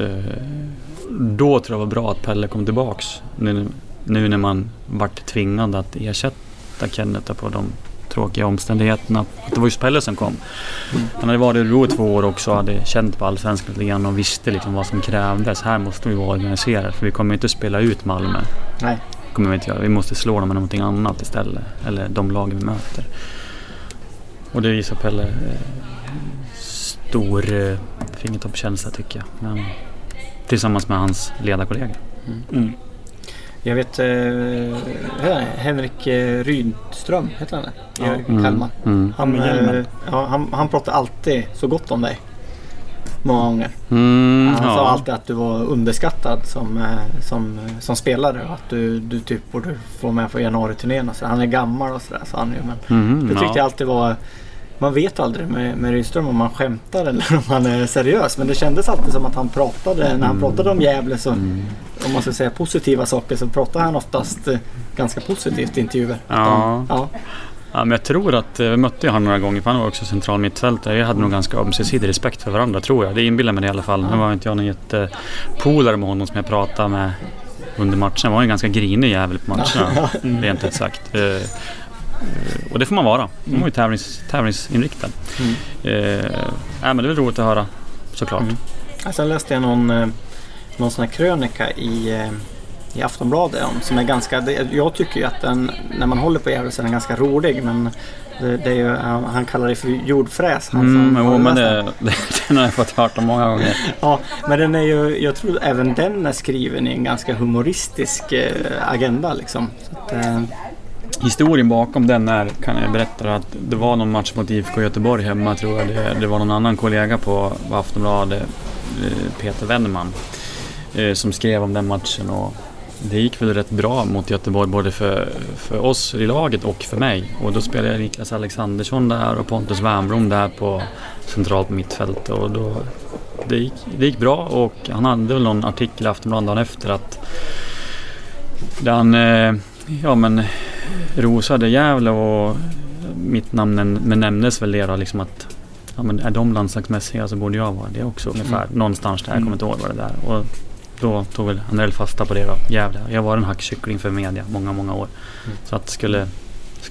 Då tror jag det var bra att Pelle kom tillbaks, nu när man vart tvingad att ersätta Kenneth på de tråkiga omständigheterna. Det var ju Pelle som kom. Han hade varit i Råsunda 2 år också, hade känt på allsvenskan lite grann och visste liksom vad som krävdes. Här måste vi vara organiserade, för vi kommer inte att spela ut Malmö. Nej. Kommer vi inte göra. Vi måste slå dem med någonting annat istället, eller de lag vi möter. Och det visar Pelle stor fingertoppkänsla, tycker jag. Men tillsammans med hans ledarkollega. Jag vet Henrik Rydström heter han där. Kalmar. Han pratar alltid så gott om dig. Många gånger. Han sa alltid att du var underskattad som spelare, och att du typ borde få med på januari-turnén. Han är gammal och sådär, sa han ju, men det tyckte jag alltid var. Man vet aldrig med Rydström om man skämtar eller om han är seriös, men det kändes alltid som att han pratade, när han pratade om Gävle, så om man ska säga positiva saker, så pratar han oftast ganska positivt i intervjuer. Ja, men jag tror att vi mötte han några gånger, för han var också central mittfältare. Jag hade nog ganska ömsesidig respekt för varandra, tror jag. Det inbillar mig det i alla fall. Nu var inte jag någon jättepolare med honom som jag pratade med under matchen. Jag var en ganska grinig jävel på matcherna, rent ut sagt. Och det får man vara. Man är ju tävlingsinriktad. Men det är väl roligt att höra, såklart. Alltså, jag läste någon sån här krönika i Aftonbladet som är ganska, jag tycker ju att den, när man håller på Gävle, så är den ganska rolig, men det är ju, han kallar det för jordfräs. Den har jag fått hört om många gånger. Ja, men den är ju, jag tror även den är skriven i en ganska humoristisk agenda liksom. Så att, Historien bakom den är, kan jag berätta, att det var någon match mot IFK Göteborg hemma, tror jag. Det var någon annan kollega på Aftonbladet, Peter Wennerman, som skrev om den matchen, och det gick väl rätt bra mot Göteborg, både för oss i laget och för mig. Och då spelade Niklas Alexandersson där och Pontus Wernbloom där på centralt mittfält, och då det gick bra. Och han hade väl någon artikel i Aftonbladet dagen efter att den rosade Gävle, och mitt namn men nämndes väl det då, liksom att är de landslagsmässiga så borde jag vara det också ungefär, någonstans där, jag kommer inte ihåg vad det där. Och då tog väl Andrell fasta på det då, Gävle. Jag var en hackkyckling för media många år. Så att skulle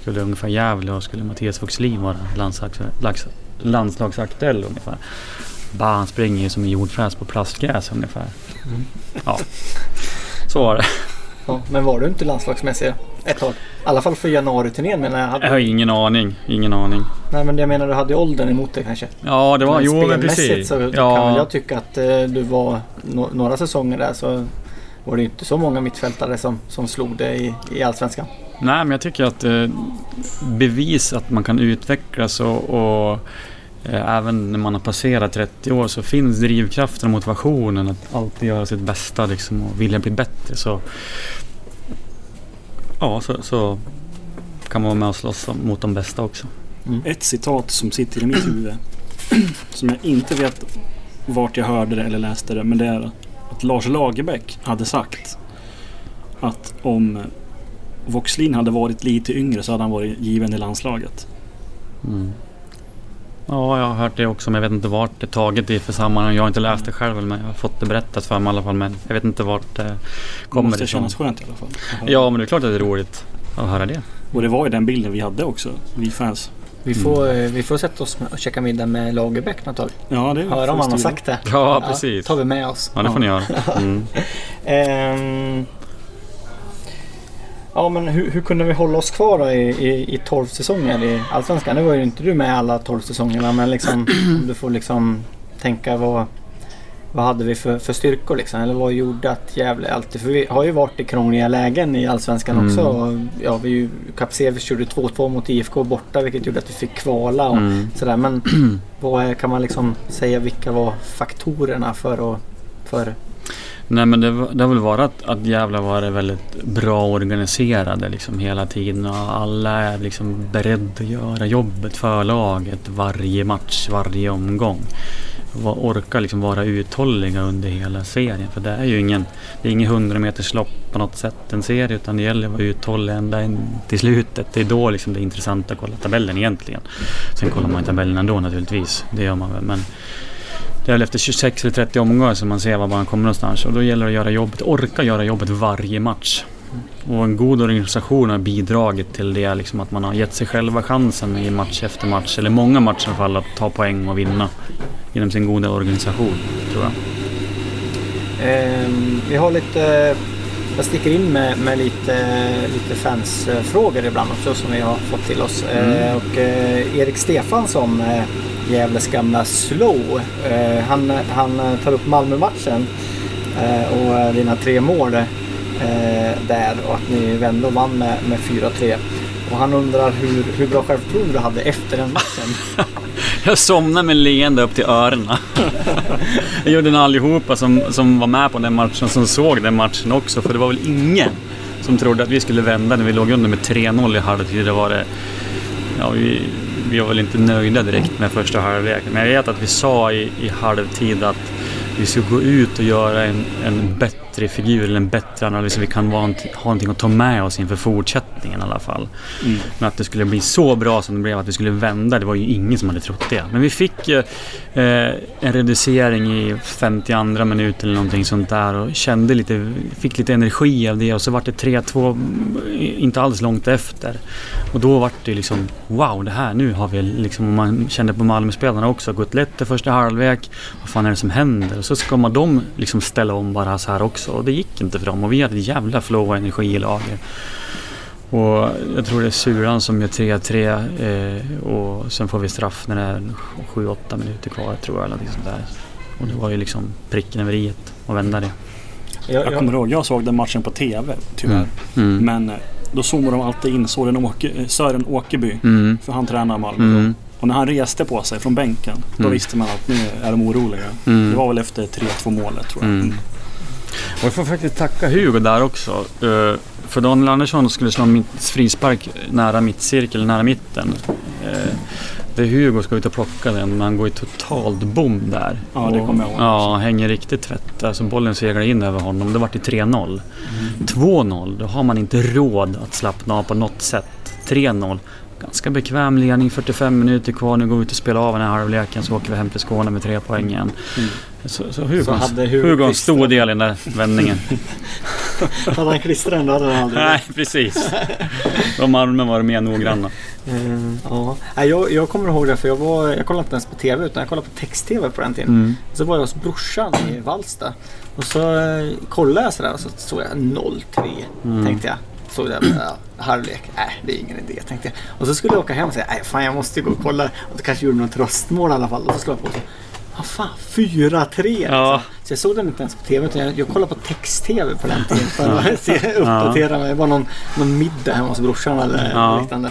ungefär Gävle och skulle Mattias Wåxlin vara landslagsaktuell ungefär. Bara han springer ju som en jordfräs på plastgräs ungefär. Ja, så var det. Ja, men var du inte landslagsmässig ett tag? I alla fall för januari-turnén, men jag har ingen aning. Nej, men jag menar, du hade åldern emot dig kanske. Ja, det var, men precis. Så ja. Kan väl jag tycka att du var några säsonger där, så var det inte så många mittfältare som slog dig i Allsvenskan. Nej, men jag tycker att bevis att man kan utvecklas och även när man har passerat 30 år så finns drivkraften och motivationen att alltid göra sitt bästa liksom, och vilja bli bättre. Så ja, så kan man vara med och slåss mot de bästa också. Ett citat som sitter i mitt huvud som jag inte vet vart jag hörde det eller läste det, men det är att Lars Lagerbäck hade sagt att om Wåxlin hade varit lite yngre så hade han varit given i landslaget. Ja, jag har hört det också, men jag vet inte vart det taget i för sammanhang. Jag har inte läst det själv, men jag har fått det berättat för mig i alla fall, men jag vet inte vart det kommer. Det måste kännas skönt i alla fall. Ja, men det är klart att det är roligt att höra det. Och det var ju den bilden vi hade också, vi fans. Vi får sätta oss och käka middag med Lagerbäck något tag. Ja, det är hör om han har sagt det. Ja, precis. Ja, tar vi med oss. Ja, det får ni göra. Ja, men hur kunde vi hålla oss kvar då i 12 säsonger i Allsvenskan? Nu var ju inte du med alla 12 säsongerna, men liksom, om du får liksom tänka vad hade vi för styrkor liksom? Eller vad gjorde att Gävle alltid? För vi har ju varit i krångliga lägen i Allsvenskan också. Och, ja, Kapsevic körde 2-2 mot IFK borta, vilket gjorde att vi fick kvala och sådär. Men vad kan man liksom säga, vilka var faktorerna för Nej, men det har väl varit att Gävle var väldigt bra organiserade liksom, hela tiden, och alla är liksom beredda att göra jobbet för laget varje match, varje omgång. Orkar liksom vara uthålliga under hela serien, för det är ju ingen 100-meterslopp på något sätt en serie, utan det gäller att vara uthållig ända till slutet. Det är då liksom det är intressant att kolla tabellen egentligen. Sen kollar man tabellen ändå naturligtvis, det gör man väl, men det är väl efter 26 eller 30 omgångar som man ser var man kommer någonstans. Och då gäller det att göra jobbet, orka göra jobbet varje match. Och en god organisation har bidragit till det liksom, att man har gett sig själva chansen i match efter match, eller många matcher i alla fall, att ta poäng och vinna genom sin goda organisation, tror jag. Vi har lite... Jag sticker in med lite fansfrågor ibland också som vi har fått till oss. Och Erik Stefansson, Gävles gamla slow, han tar upp Malmö-matchen och dina 3 mål där, och att ni vände och vann med 4-3. Och han undrar hur bra självförtroende du hade efter den matchen. Jag somnade med leende upp till öronen. Jag gjorde den allihopa som var med på den matchen, som såg den matchen också. För det var väl ingen som trodde att vi skulle vända när vi låg under med 3-0 i halvtid. Det var det... Ja, vi var väl inte nöjda direkt med första halvleken. Men jag vet att vi sa i halvtid att vi skulle gå ut och göra en bättre figur, eller en bättre analys, så vi kan ha någonting att ta med oss inför fortsättningen i alla fall. Men att det skulle bli så bra som det blev, att vi skulle vända, det var ju ingen som hade trott det. Men vi fick en reducering i 52 minuten eller någonting sånt där, och kände lite, fick lite energi av det, och så var det 3-2 inte alls långt efter. Och då var det liksom, wow, det här nu har vi liksom, man kände på Malmö-spelarna också, gått lätt i första halvlek, vad fan är det som händer? Och så ska man de liksom ställa om bara så här också, och det gick inte för dem, och vi hade jävla flow och energi i lager. Och jag tror det är Suran som gör 3-3 och sen får vi straff när det är 7-8 minuter kvar, tror jag, eller någonting sånt där. Och det var ju liksom pricken över i att vända det. Jag kommer ihåg, jag såg den matchen på tv tyvärr, men då zoomar de alltid in Sören Åkerby, för han tränar Malmö. Och när han reste på sig från bänken, då visste man att nu är de oroliga. Det var väl efter 3-2 målet, tror jag. Och jag får faktiskt tacka Hugo där också. För Daniel Andersson skulle slå frispark nära mittcirkel, nära mitten. Det är Hugo ska ut och plocka den, men han går i totalt bom där. Ja, det kommer jag ihåg. Ja, hänger riktigt tvätt. Alltså bollen seglar in över honom. Det var till 3-0. 2-0, då har man inte råd att slappna av på något sätt. 3-0. Ganska bekväm ledning, 45 minuter kvar. Nu går vi ut och spelar av den här halvleken, så åker vi hem till Skåne med 3 poäng igen. Så Hugo en stor del i den där vändningen. Hade han klistren, då hade han aldrig. Nej, precis. De armen var mer noggranna. Ja. Jag kommer ihåg det, för jag kollade inte ens på tv, utan jag kollade på text-tv på den tiden. Så var jag hos brorsan i Valsta. Och så kollade jag sådär, och så såg jag 0-3, tänkte jag. Såg det halvlek. Det är ingen idé, tänkte jag. Och så skulle jag åka hem och säga, fan, jag måste gå och kolla. Och det kanske gjorde något röstmål i alla fall. Och så slår jag på så. Fan, 4-3. Ja. Så jag såg den inte ens på tv, utan jag kollade på text-tv på den tiden. För att uppdatera mig. Det var någon middag hemma hos brorsan eller liknande.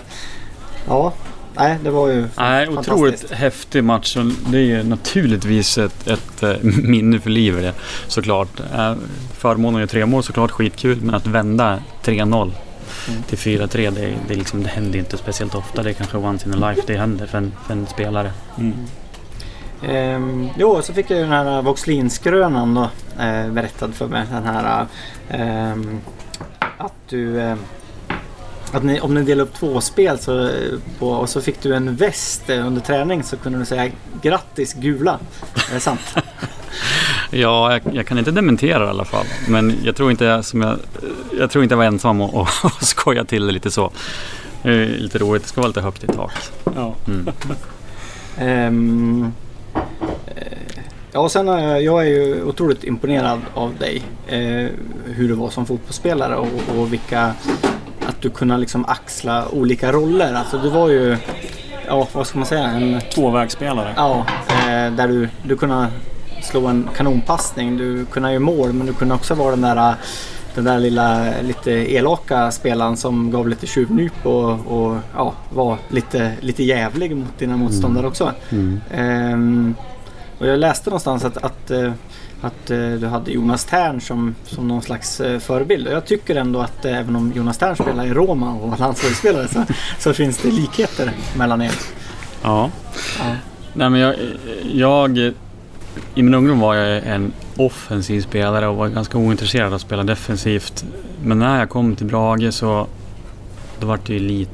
Ja, nej, det var ju fantastiskt. Otroligt häftig match. Och det är ju naturligtvis ett minne för livet, såklart. Förmånen är 3 mål, såklart skitkul. Men att vända 3-0 till 4-3, det händer inte speciellt ofta. Det är kanske once in a life det händer för en spelare. Så fick jag den här Voxlinskrönan då, berättad för mig, den här att om ni delar upp 2 spel och så fick du en väst under träning, så kunde du säga grattis gula. Är det sant? Ja, jag kan inte dementera i alla fall, men jag tror inte jag var ensam och skoja till det lite så. Lite roligt, det ska vara lite högt i tak. Ja. Ja, sen jag är ju otroligt imponerad av dig, hur du var som fotbollsspelare och vilka, att du kunde liksom axla olika roller. Alltså du var ju, vad ska man säga, en tvåvägsspelare. Ja, där du kunde slå en kanonpassning, du kunde ju mål, men du kunde också vara den där lilla lite elaka spelaren som gav lite tjuvnyp och var lite jävlig mot dina motståndare också. Och jag läste någonstans att du hade Jonas Tern som någon slags förebild. Och jag tycker ändå att även om Jonas Tern spelar i Roma och var landslagsspelare så finns det likheter mellan er. Ja. Nej, men jag i min ungdom var jag en offensiv spelare och var ganska ointresserad att spela defensivt. Men när jag kom till Brage så då var det ju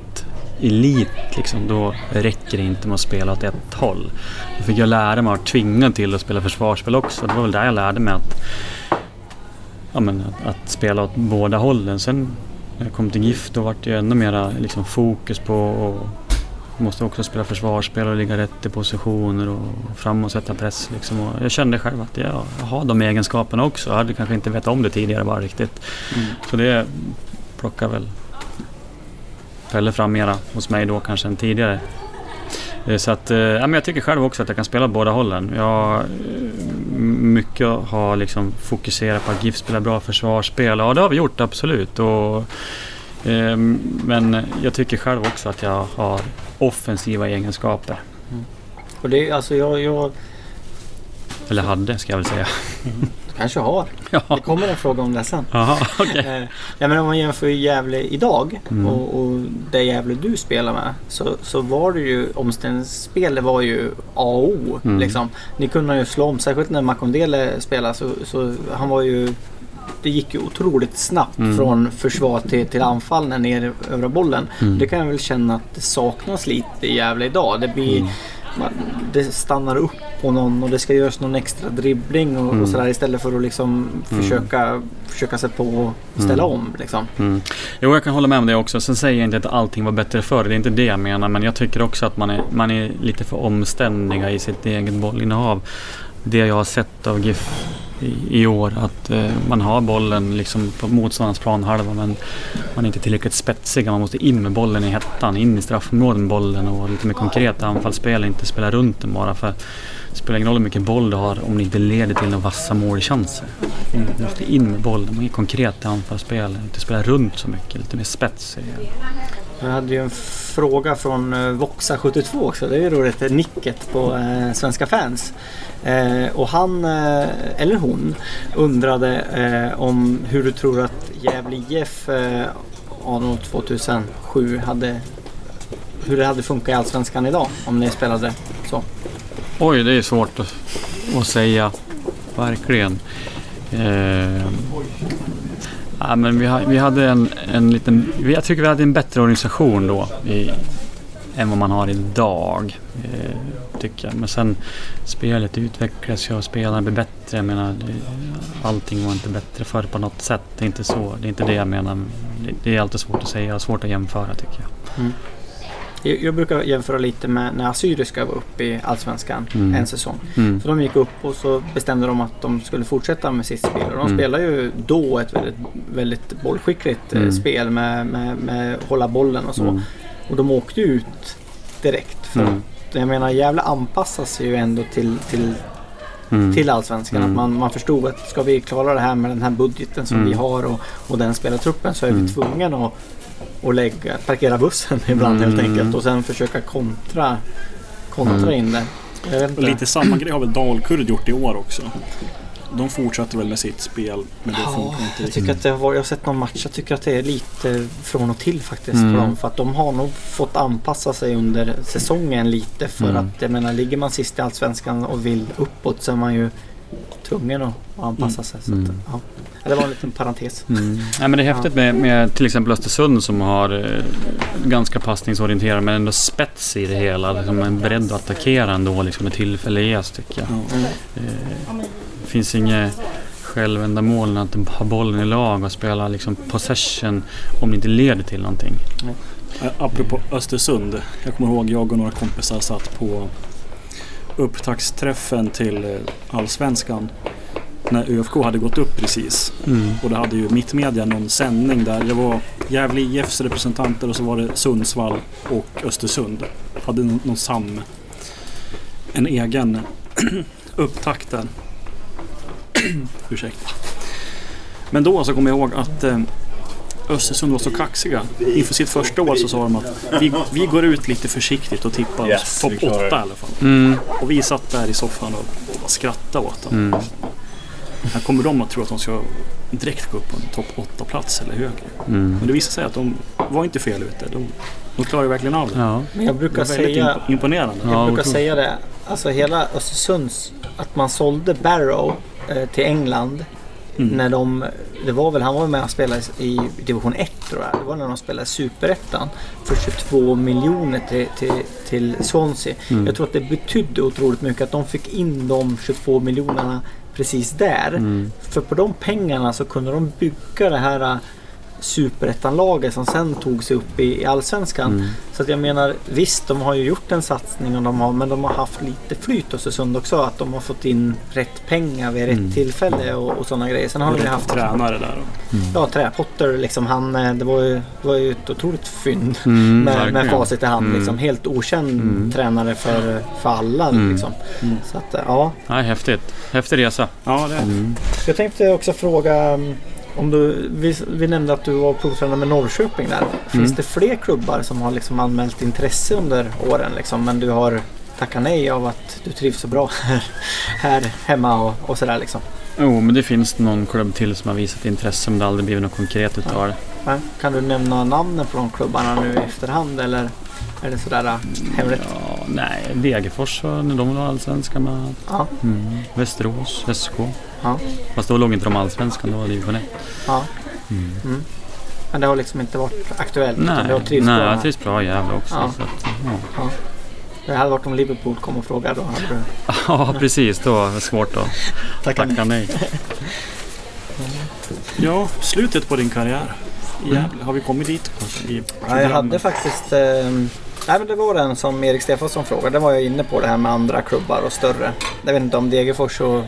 elit liksom. Då räcker det inte med att spela åt ett håll. Då fick jag lära mig att tvinga till att spela försvarsspel också. Det var väl där jag lärde mig att spela åt båda hållen. Sen när jag kom till GIF då var det ännu mer liksom fokus på och måste också spela försvarsspel och ligga rätt i positioner och fram och sätta press liksom. Och jag kände själv att jag har de egenskaperna också. Jag hade kanske inte vetat om det tidigare bara riktigt. Så det plockar väl Pelle fram mera hos mig då kanske än tidigare. Så att, men jag tycker själv också att jag kan spela båda hållen. Jag mycket har liksom fokuserat på att GIF spelar bra försvarsspel. Ja, det har vi gjort, absolut. Och men jag tycker själv också att jag har offensiva egenskaper. Och det är alltså jag eller hade, ska jag väl säga. Du kanske har. Ja. Det kommer en fråga om det sen. Aha, okay. Men om man jämför Gävle idag och det Gävle du spelar med, så var det ju omställningsspel, det var ju AO liksom. Ni kunde ju slå om, särskilt när Makondele spelade så han var ju. Det gick ju otroligt snabbt från försvar till anfall när ner över bollen. Det kan jag väl känna att det saknas lite i Gävle idag. Det blir det stannar upp på någon och det ska göras någon extra dribbling och sådär, istället för att liksom försöka sig på och ställa om liksom. Jo, jag kan hålla med om det också. Sen säger jag inte att allting var bättre förr, det är inte det jag menar, men jag tycker också att man är lite för omständiga i sitt eget bollinnehav. Det jag har sett av GIF i år, att man har bollen liksom på motståndarens planhalva, men man är inte tillräckligt spetsig. Man måste in med bollen i hettan, in i straffområden bollen och lite mer konkreta anfallsspel, inte spela runt den bara, för spelar ingen roll hur mycket boll du har om det inte leder till några vassa målchanser. Du måste in med bollen, man är konkret i anfallsspel, inte spela runt så mycket, lite mer spets. Jag hade ju en fråga från Voxa72 också, det är ju roligt, nicket på svenska fans. Och han, eller hon, undrade om hur du tror att Gefle IF anno 2007 hade, hur det hade funkat i Allsvenskan idag om ni spelade så. Oj, det är svårt att säga, verkligen. Ja, men vi hade en liten, jag tycker vi hade en bättre organisation då än vad man har idag, tycker jag. Men sen spelet utvecklas och spelarna blir bättre. Jag menar, allting var inte bättre förr på något sätt. Det är inte så, det är inte det jag menar. Det är alltid svårt att säga, svårt att jämföra, tycker jag. Mm. Jag brukar jämföra lite med när Assyriska var uppe i Allsvenskan en säsong. Mm. Så de gick upp och så bestämde de att de skulle fortsätta med sitt spel. Och de spelade ju då ett väldigt, väldigt bollskickligt spel med hålla bollen och så. Mm. Och de åkte ut direkt. För jag menar, Gävle anpassas ju ändå till Allsvenskan. Att man förstod att ska vi klara det här med den här budgeten som vi har och den spelartruppen, så är vi tvungna att parkera bussen ibland helt enkelt och sen försöka kontra in det. Jag vet inte. Lite samma grej har väl Dalkurd gjort i år också. De fortsätter väl med sitt spel, men det funkar inte. Jag tycker att jag har sett någon match, jag tycker att det är lite från och till faktiskt på dem, för att de har nog fått anpassa sig under säsongen lite, för att jag menar, ligger man sist i Allsvenskan och vill uppåt så är man ju tvungen att anpassa sig. Så att, ja. Det var en liten parentes. Nej, men det är häftigt med till exempel Östersund som har ganska passningsorienterad men ändå spets i det hela. Liksom en bredd att attackera ändå, liksom med tillfällighet, tycker jag. Det finns inget självändamål att ha bollen i lag och spela liksom possession om det inte leder till någonting. Apropå Östersund, jag kommer ihåg jag och några kompisar satt på upptaktsträffen till Allsvenskan när ÖFK hade gått upp precis. Och det hade ju Mittmedia någon sändning där. Det var Gefle IFs representanter och så var det Sundsvall och Östersund. Hade någon en egen upptakt där. Ursäkta. Men då så kommer jag ihåg att Östersund var så kaxiga. Inför sitt första år så sa de att vi går ut lite försiktigt och tippar topp 8 i alla fall. Och vi satt där i soffan och skrattade åt dem. Här kommer de att tro att de ska direkt gå upp på en topp 8-plats eller högre. Men det visar sig att de var inte fel ute. De klarar ju verkligen av det. Ja. Men jag brukar säga imponerande. Jag brukar säga det. Alltså hela Östersunds, att man sålde Barrow till England när han var med och spelade i division 1 tror jag. Det var när de spelade Superettan för 22 miljoner till Swansea. Jag tror att det betydde otroligt mycket att de fick in de 22 miljonerna precis där. För på de pengarna så kunde de bygga det här Superettan-laget som sen tog sig upp i Allsvenskan. Så att jag menar, visst, de har ju gjort en satsning och men de har haft lite flyt och sund också, att de har fått in rätt pengar vid rätt tillfälle och sådana grejer. Sen har de ju haft tränare där då. Ja, Potter liksom, han, det var ju ett otroligt fynd med facit i hand liksom, helt okänd tränare för alla liksom. Så att, ja, häftigt. Häftig resa. Ja, det. Jag tänkte också fråga om vi nämnde att du var provtränare med Norrköping där. Finns det fler klubbar som har liksom anmält intresse under åren liksom, men du har tackat nej av att du trivs så bra här hemma och sådär liksom? Jo, men det finns någon klubb till som har visat intresse, men det har aldrig blivit något konkret utav det. Ja. Kan du nämna namnen på de klubbarna nu i efterhand, eller är det sådär hemligt? Ja, nej, Degerfors, när de var allsvenskan med Västerås, SK. Ja. Fast då låg inte de allsvenskan, då var det ju förnätt. Ja. Men det har liksom inte varit aktuellt? Nej, det har trivs bra. Jag trivs bra jävla också. Ja. Så att, Det hade varit om Liverpool kom och frågade då. Ja, precis. Då var det svårt att tacka nej. Ja, slutet på din karriär. Jävlar, har vi kommit dit? Ja, jag hade faktiskt... Nej, men det var den som Erik Stefansson frågade. Det var jag inne på, det här med andra klubbar och större. Jag vet inte om Degerfors och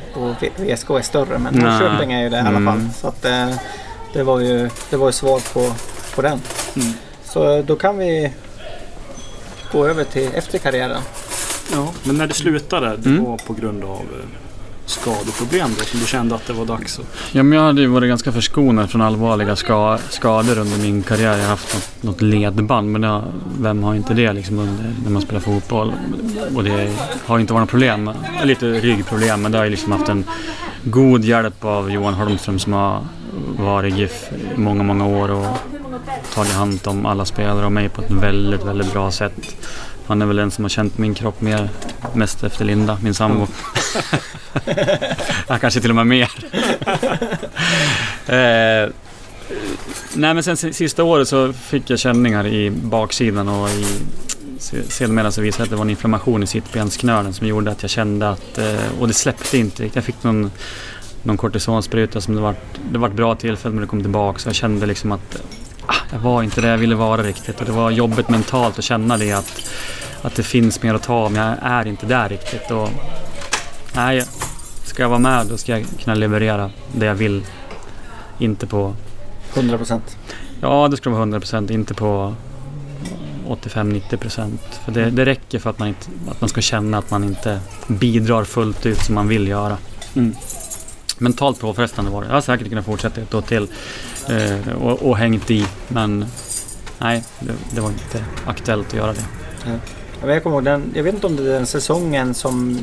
VSK är större, men Norrköping är ju det i alla fall. Så att, det var ju svar på den. Så då kan vi gå över till efter karriären. Ja, men när det slutade, det var på grund av skadeproblem då, som du kände att det var dags? Och... Ja, men jag hade ju varit ganska förskonad från allvarliga skador under min karriär. Jag har haft något ledband, men jag, vem har inte det liksom under, när man spelar fotboll? Och det har inte varit något problem, lite ryggproblem, men det har ju liksom haft en god hjälp av Johan Holmström som har varit GIF i många, många år och tagit hand om alla spelare och mig på ett väldigt, väldigt bra sätt. Han är väl den som har känt min kropp mer, mest efter Linda, min sambo. Han kanske till och med mer. Nej, men sen sista året så fick jag känningar i baksidan och i sedermera så visade att det var en inflammation i sittbensknölen som gjorde att jag kände att, och det släppte inte riktigt. Jag fick någon kortisonspruta som det var ett bra tillfälle, men det kom tillbaka så jag kände liksom att jag var inte där jag ville vara riktigt, och det var jobbigt mentalt att känna det att det finns mer att ta, men jag är inte där riktigt. Och nej, ska jag vara med då ska jag kunna leverera det jag vill, inte på 100%. Ja, det ska vara 100%, inte på 85-90%, för det räcker för att man ska känna att man inte bidrar fullt ut som man vill göra. Mentalt påfrestande var det. Jag har säkert kunnat fortsätta ett år till och hängt i, men nej, det var inte aktuellt att göra det. Ja, jag kommer ihåg jag vet inte om det är den säsongen som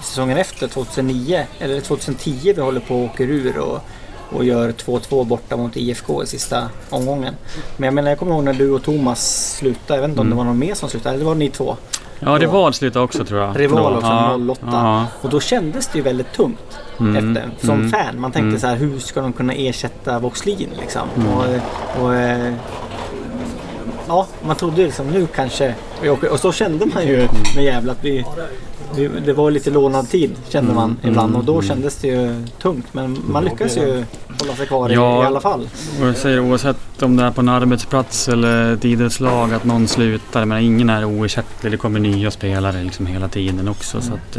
säsongen efter 2009 eller 2010 vi håller på och åker ur och gör 2-2 borta mot IFK i sista omgången. Men jag kommer ihåg när du och Thomas slutade, jag vet inte om det var någon mer som slutade, eller var det ni två? Ja, Rival slutade också tror jag. Rival också, ja, 08. Ja. Och då kändes det ju väldigt tungt efter, som fan. Man tänkte så här, hur ska de kunna ersätta Wåxlin liksom? Ja, man trodde ju liksom, nu kanske... Och så kände man ju med jävla att det var lite lånad tid, kände man ibland. Och då kändes det ju tungt, men man lyckas ju hålla sig kvar i alla fall. Och jag säger, oavsett om det är på en arbetsplats eller ett idrottslag, att någon slutar. Men ingen är oersättlig, det kommer nya spelare liksom hela tiden också. Så att,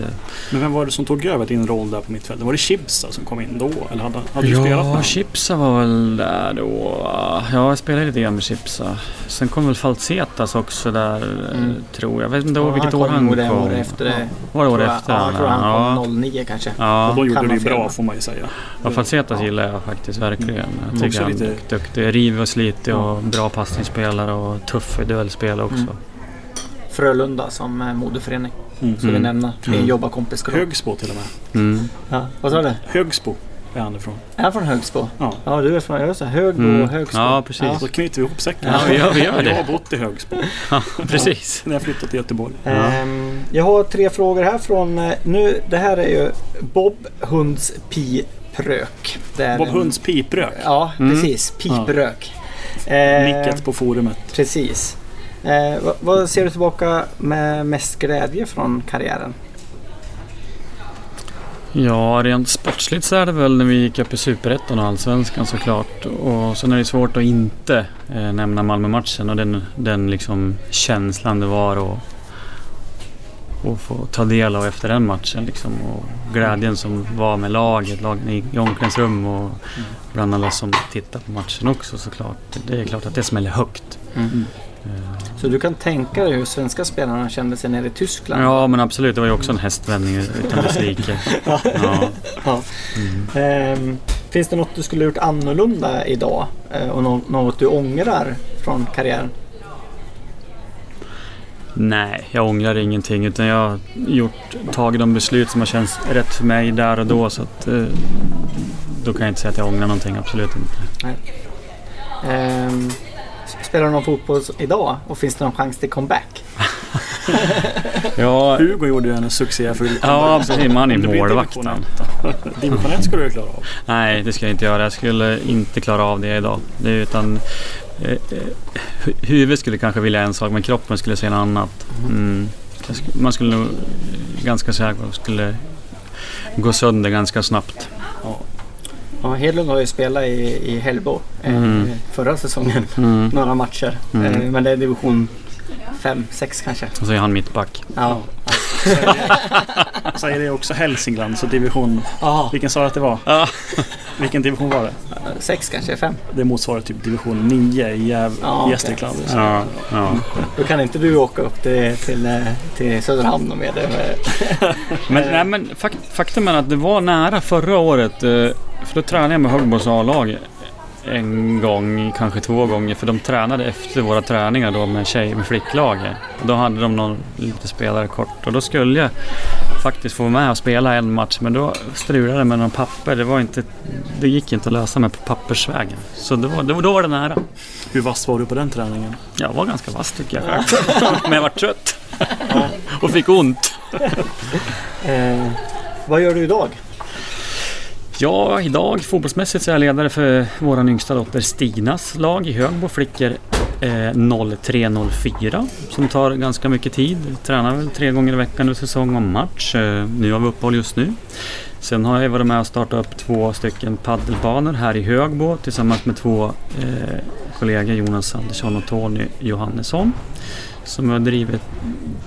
men vem var det som tog över din roll där på mittfältet? Var det Chipsa som kom in då? Eller hade du spelat med? Ja, Chipsa var väl där då. Ja, jag spelade lite grann med Chipsa. Sen kom väl Falsetas också där, tror jag. Vet inte vilket år han kom. Var det efter det? Var det år efter? Ja, jag tror han kom 09 kanske. Ja. Och då gjorde det bra, får man ju säga. Ja, Falsetas gillar jag faktiskt verkligen. Jag tycker han är duktig. Riv och slitig och bra passningsspelare och tuff i duellspel också. Frölunda som moderförening, ska vi nämna. Det är en jobbarkompis. Högsbo till och med. Ja, vad sa du? Högsbo. Är han ifrån? Är från Högsbo? Ja. Ja, du är från Högsbo och Högsbo. Ja, precis. Ja. Så knyter vi ihop säcken. Ja, vi gör det. Jag har bott i Högsbo. Ja, precis. När jag flyttat till Göteborg. Jag har 3 frågor här från... Nu, det här är ju Bob Hunds piprök. Bob Hunds piprök? Ja, precis. Piprök. Nicket på forumet. Precis. Vad ser du tillbaka med mest glädje från karriären? Ja, rent sportsligt så är det väl när vi gick upp i Superettan och Allsvenskan såklart. Och sen är det svårt att inte nämna Malmö-matchen och den liksom känslan det var och få ta del av efter den matchen liksom. Och glädjen som var med lagen i omklädningsrum och bland alla som tittar på matchen också såklart. Det är klart att det smäller högt. Så du kan tänka dig hur svenska spelarna kände sig nere i Tyskland? Ja, men absolut. Det var ju också en hästvändning utan Österrike. Finns det något du skulle ha gjort annorlunda idag? Och något du ångrar från karriären? Nej, jag ångrar ingenting. Utan jag har tagit de beslut som har känts rätt för mig där och då. Så att, då kan jag inte säga att jag ångrar någonting. Absolut inte. Nej. Spelar någon fotboll idag och finns det någon chans till comeback? Ja, Hugo gjorde ju en succéfull. Ja, precis, man är målvakten. Din panett skulle du klara av? Nej, det ska jag inte göra. Jag skulle inte klara av det idag. Det är utan huvudet skulle kanske vilja en sak, men kroppen skulle säga något annat. Man skulle nog ganska säkert skulle gå sönder ganska snabbt. Ja. Ja, Hedlund har ju spelat i Helbo förra säsongen, några matcher, men det är division 5-6 kanske. Och så är han mittback. Ja. Så är det också Hälsingland, så division, vilken sa att det var? Vilken division var det? 6 kanske 5. Det motsvarar typ division 9 i Gästrikland. Okay. Ja. Då kan inte du åka upp till Söderhamn och med det. Men faktum är att det var nära förra året, för då tränade jag med Högbos A-lag en gång, kanske 2 gånger, för de tränade efter våra träningar då med flicklaget. Då hade de någon lite spelare kort och då skulle jag faktiskt få vara med och spela en match, men då strulade det med någon papper. Det gick inte att lösa med på pappersvägen. Så då var det nära. Hur vass var du på den träningen? Jag var ganska vass tycker jag. Men jag var trött och fick ont. Vad gör du idag? Ja, idag fotbollsmässigt så är jag ledare för våran yngsta dotter Stinas lag i Högbo flickor 03-04 som tar ganska mycket tid. Tränar väl 3 gånger i veckan under säsong och match. Nu har vi uppehåll just nu. Sen har jag varit med och startat upp 2 stycken paddelbanor här i Högbo tillsammans med 2 kollegor, Jonas Andersson och Tony Johannesson, som har drivit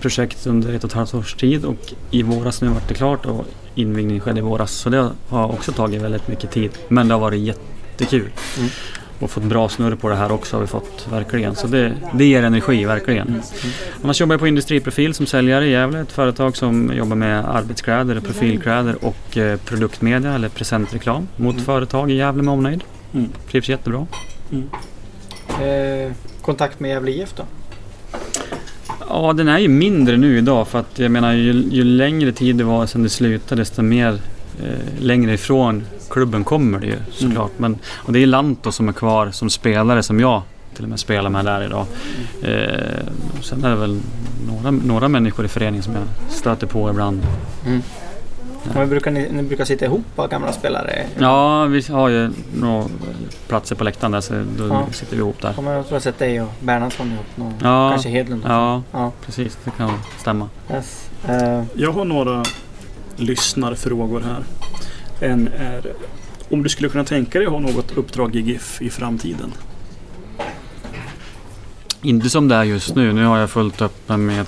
projekt under 1,5 års tid, och i våras nu var det klart och invigningen skedde i våras, så det har också tagit väldigt mycket tid, men det har varit jättekul och fått bra snurr på det här också har vi fått verkligen, så det ger energi verkligen. Annars jobbar jag på industriprofil som säljare i Gävle, ett företag som jobbar med arbetskläder, profilkläder och produktmedia eller presentreklam mot företag i Gävle med omnöjd. Trivs jättebra. Kontakt med Gävle IF då? Ja, den är ju mindre nu idag, för att jag menar ju längre tid det var sedan det slutade, desto mer längre ifrån klubben kommer det ju såklart. Men, och det är Lanto som är kvar som spelare, som jag till och med spelar med där idag. Sen är det väl några människor i föreningen som jag stöter på ibland. Ja. Ni brukar sitta ihop av gamla spelare? Ja, vi har ju några platser på läktaren där, så då sitter vi ihop där. Kommer jag tror att sätta dig och Bernhardsson ihop, kanske Hedlund. Ja, precis, det kan stämma. Yes. Jag har några lyssnarfrågor här. En är, om du skulle kunna tänka dig att ha något uppdrag i GIF i framtiden? Inte som det är just nu. Nu har jag fullt upp med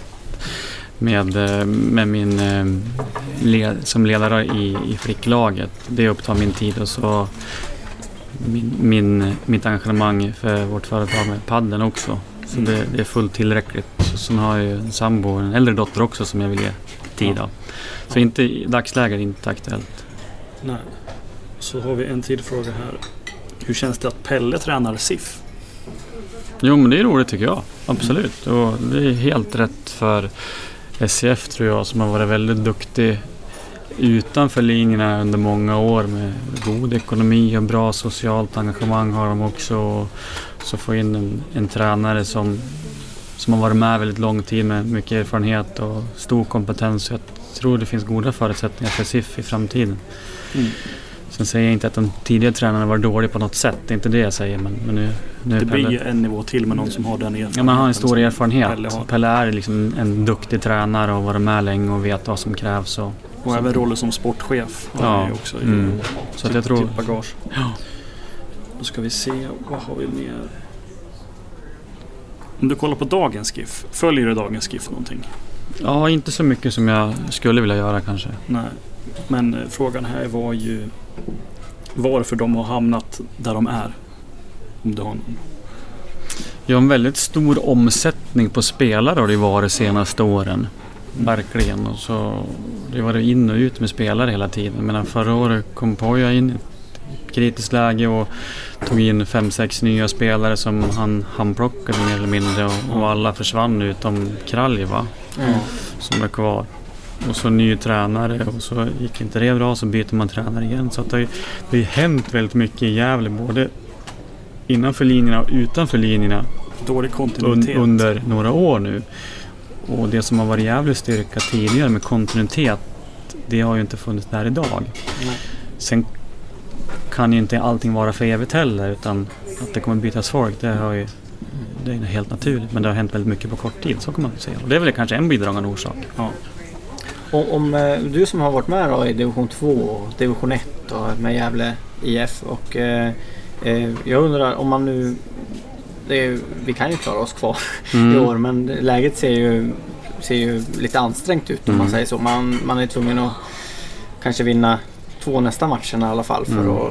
min som ledare i flicklaget. Det upptar min tid, och så mitt engagemang för vårt företag med padden också. Så det är fullt tillräckligt. Sen har jag en sambo och en äldre dotter också som jag vill ge tid av. Så inte i dagsläget, inte aktuellt. Nej. Så har vi en till fråga här. Hur känns det att Pelle tränar SIF? Jo, men det är roligt tycker jag. Absolut. Och det är helt rätt för SCF tror jag, som har varit väldigt duktig utanför linjerna under många år med god ekonomi och bra socialt engagemang har de också, och så får in en tränare som har varit med väldigt lång tid med mycket erfarenhet och stor kompetens. Så jag tror det finns goda förutsättningar för SIF i framtiden. Sen säger jag inte att de tidigare tränarna var dåliga på något sätt, det är inte det jag säger, men nu det blir ju en nivå till med någon som har den erfarenheten. Ja, man har en stor erfarenhet. Pelle är liksom en duktig tränare och varit med länge och vet vad som krävs. Och även roller som sportchef har jag också så att jag tror bagage. Ja. Då ska vi se, vad har vi mer? Om du kollar på dagens GIF, följer du dagens GIF någonting? Ja, inte så mycket som jag skulle vilja göra kanske. Nej, men frågan här var ju varför de har hamnat där de är. Om du har någon. Jag har en väldigt stor omsättning på spelare och det var de senaste åren. Verkligen. Och så det var det in och ut med spelare hela tiden. Men förra året kom Poja in i ett kritiskt läge och tog in 5-6 nya spelare som han plockade mer eller mindre, och alla försvann utom Kraljeva som är kvar. Och så ny tränare, och så gick inte det bra, så byter man tränare igen. Så att det har hänt väldigt mycket i Gävle, både innanför linjerna och utanför linjerna. Dålig kontinuitet. Under några år nu. Och det som har varit Gävles styrka tidigare med kontinuitet, det har ju inte funnits där idag. Nej. Sen kan ju inte allting vara för evigt heller, utan att det kommer bytas folk, det är helt naturligt. Men det har hänt väldigt mycket på kort tid, så kan man säga. Och det är väl kanske en bidragande orsak. Ja. Och om du som har varit med då i division 2 och division 1 och med Gävle IF, och jag undrar om man nu, vi kan ju klara oss kvar i år, men läget ser ju lite ansträngt ut om man säger så. Man är tvungen att kanske vinna två nästa matcherna i alla fall för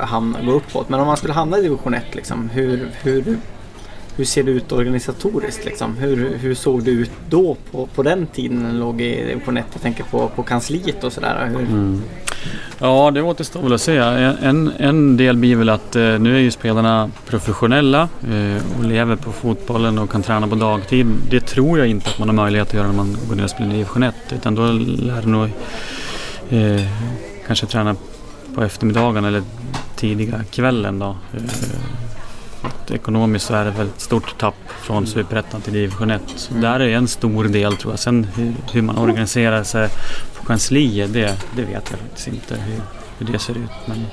att hamna, gå uppåt. Men om man skulle hamna i division 1 liksom, hur ser det ut organisatoriskt liksom? Hur såg det ut då på den tiden när den låg i division 1? Jag tänker på kansliet och sådär. Ja, det återstår väl att säga. En del blir väl att nu är ju spelarna professionella och lever på fotbollen och kan träna på dagtid. Det tror jag inte att man har möjlighet att göra när man går ner och spelar i division 1, utan då lär de nog kanske träna på eftermiddagen eller tidiga kvällen då. Ekonomiskt så är det väl ett stort tapp från Superettan till division 1. Så där är en stor del, tror jag. Sen hur man organiserar sig på kansliet, det vet jag faktiskt inte hur det ser ut. Men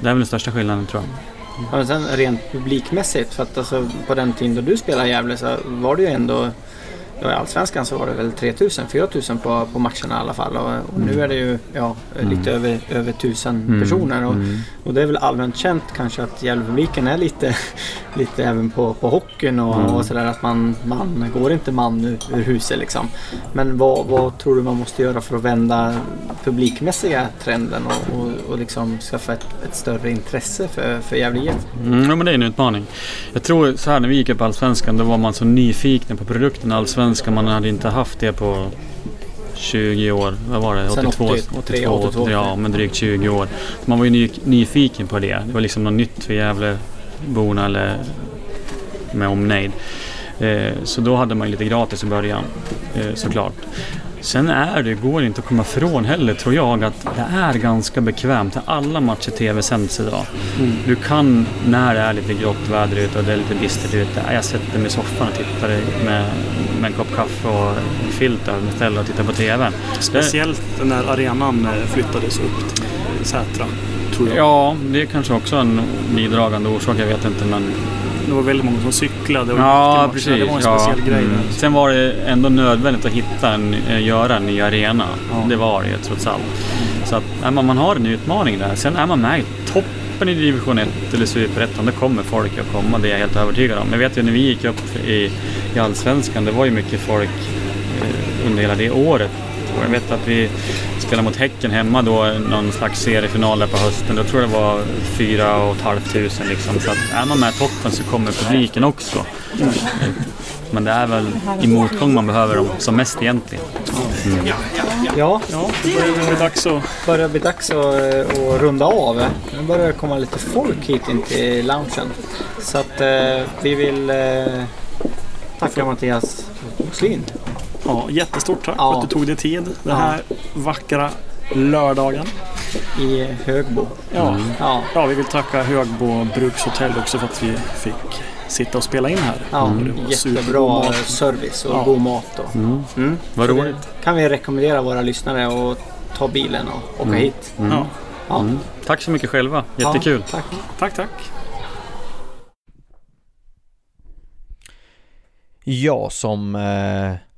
det är väl den största skillnaden, tror jag. Ja, men sen rent publikmässigt, för att alltså, på den tiden då du spelade i Gävle så var det ju ändå, ja, i Allsvenskan så var det väl 3,000-4,000 på matcherna i alla fall, och nu är det ju lite över 1,000 personer och det är väl allmänt känt kanske att Gävlepubliken är lite även på hockeyn och sådär, att man går inte man ur huset liksom. Men vad tror du man måste göra för att vända publikmässiga trenden och liksom skaffa ett större intresse för Gävlighet? Ja, men det är en utmaning. Jag tror så här, när vi gick upp på Allsvenskan då var man så nyfiken på produkten Allsvenskan. Man hade inte haft det på 20 år. Vad var det? 82. Ja, men drygt 20 år. Man var ju nyfiken på det. Det var liksom något nytt för Gävleborna eller med omnejd. Så då hade man lite gratis i början, såklart. Sen går det inte att komma ifrån heller, tror jag, att det är ganska bekvämt. Alla matcher tv sänds idag. Du kan, när det är lite grått väder ute och det är lite bistert ute, jag sätter mig i soffan och tittar med en kopp kaffe och en filt över mig ställe och tittar på tv. Speciellt när arenan flyttades upp till Sätra, tror jag. Ja, det är kanske också en bidragande orsak, jag vet inte, men det var väldigt många som cyklade och det var en speciell grej. Sen var det ändå nödvändigt att göra en ny arena. Ja. Det var det trots allt. Så att man har en utmaning där. Sen är man med i toppen i division 1 eller Superettan, då kommer folk att komma, det är jag helt övertygad om. Jag vet ju när vi gick upp i Allsvenskan, det var ju mycket folk under hela det året. Och jag vet att vi spelade mot Häcken hemma då, någon slags seriefinal där på hösten. Då tror jag det var 4,500 liksom. Så att är man med toppen så kommer publiken också. Men det är väl i motgång man behöver dem som mest egentligen. Ja, det börjar bli dags att runda av. Nu börjar det komma lite folk hit in till loungen. Så att vi vill tacka Mattias Wåxlin. Ja, jättestort tack för att du tog dig tid den här vackra lördagen i Högbo. Ja, vi vill tacka Högbo Brukshotell också för att vi fick sitta och spela in här. Ja, jättebra service och god mat. Vad roligt. Kan vi rekommendera våra lyssnare att ta bilen och åka hit. Tack så mycket själva, jättekul. Ja, tack. Ja, som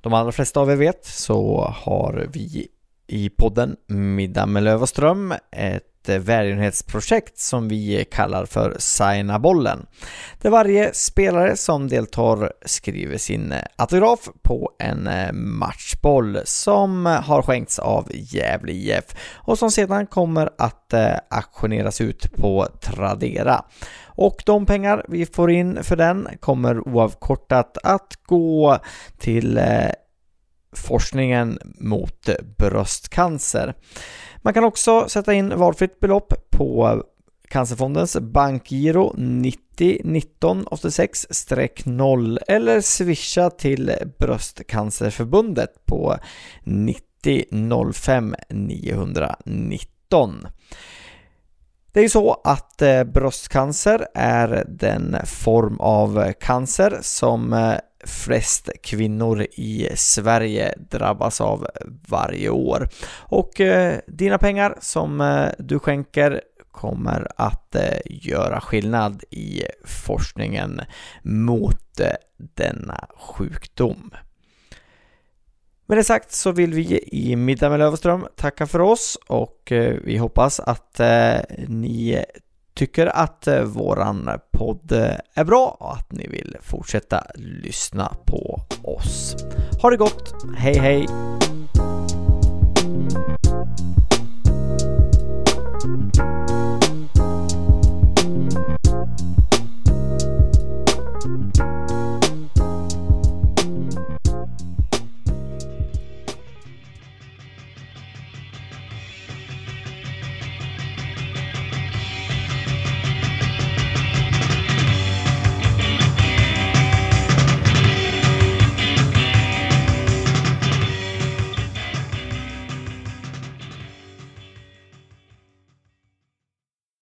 de allra flesta av er vet så har vi i podden Middag med Löf och Ström ett välgörenhetsprojekt som vi kallar för Signa bollen, där varje spelare som deltar skriver sin autograf på en matchboll som har skänkts av Gefle IF och som sedan kommer att auktioneras ut på Tradera. Och de pengar vi får in för den kommer oavkortat att gå till forskningen mot bröstcancer. Man kan också sätta in valfritt belopp på Cancerfondens bankgiro 90 19 86-0 eller swisha till Bröstcancerförbundet på 90 05 919. Det är ju så att bröstcancer är den form av cancer som flest kvinnor i Sverige drabbas av varje år. Och dina pengar som du skänker kommer att göra skillnad i forskningen mot denna sjukdom. Med det sagt så vill vi i Middag med Löf och Ström tacka för oss, och vi hoppas att ni tycker att våran podd är bra och att ni vill fortsätta lyssna på oss. Ha det gott, hej hej!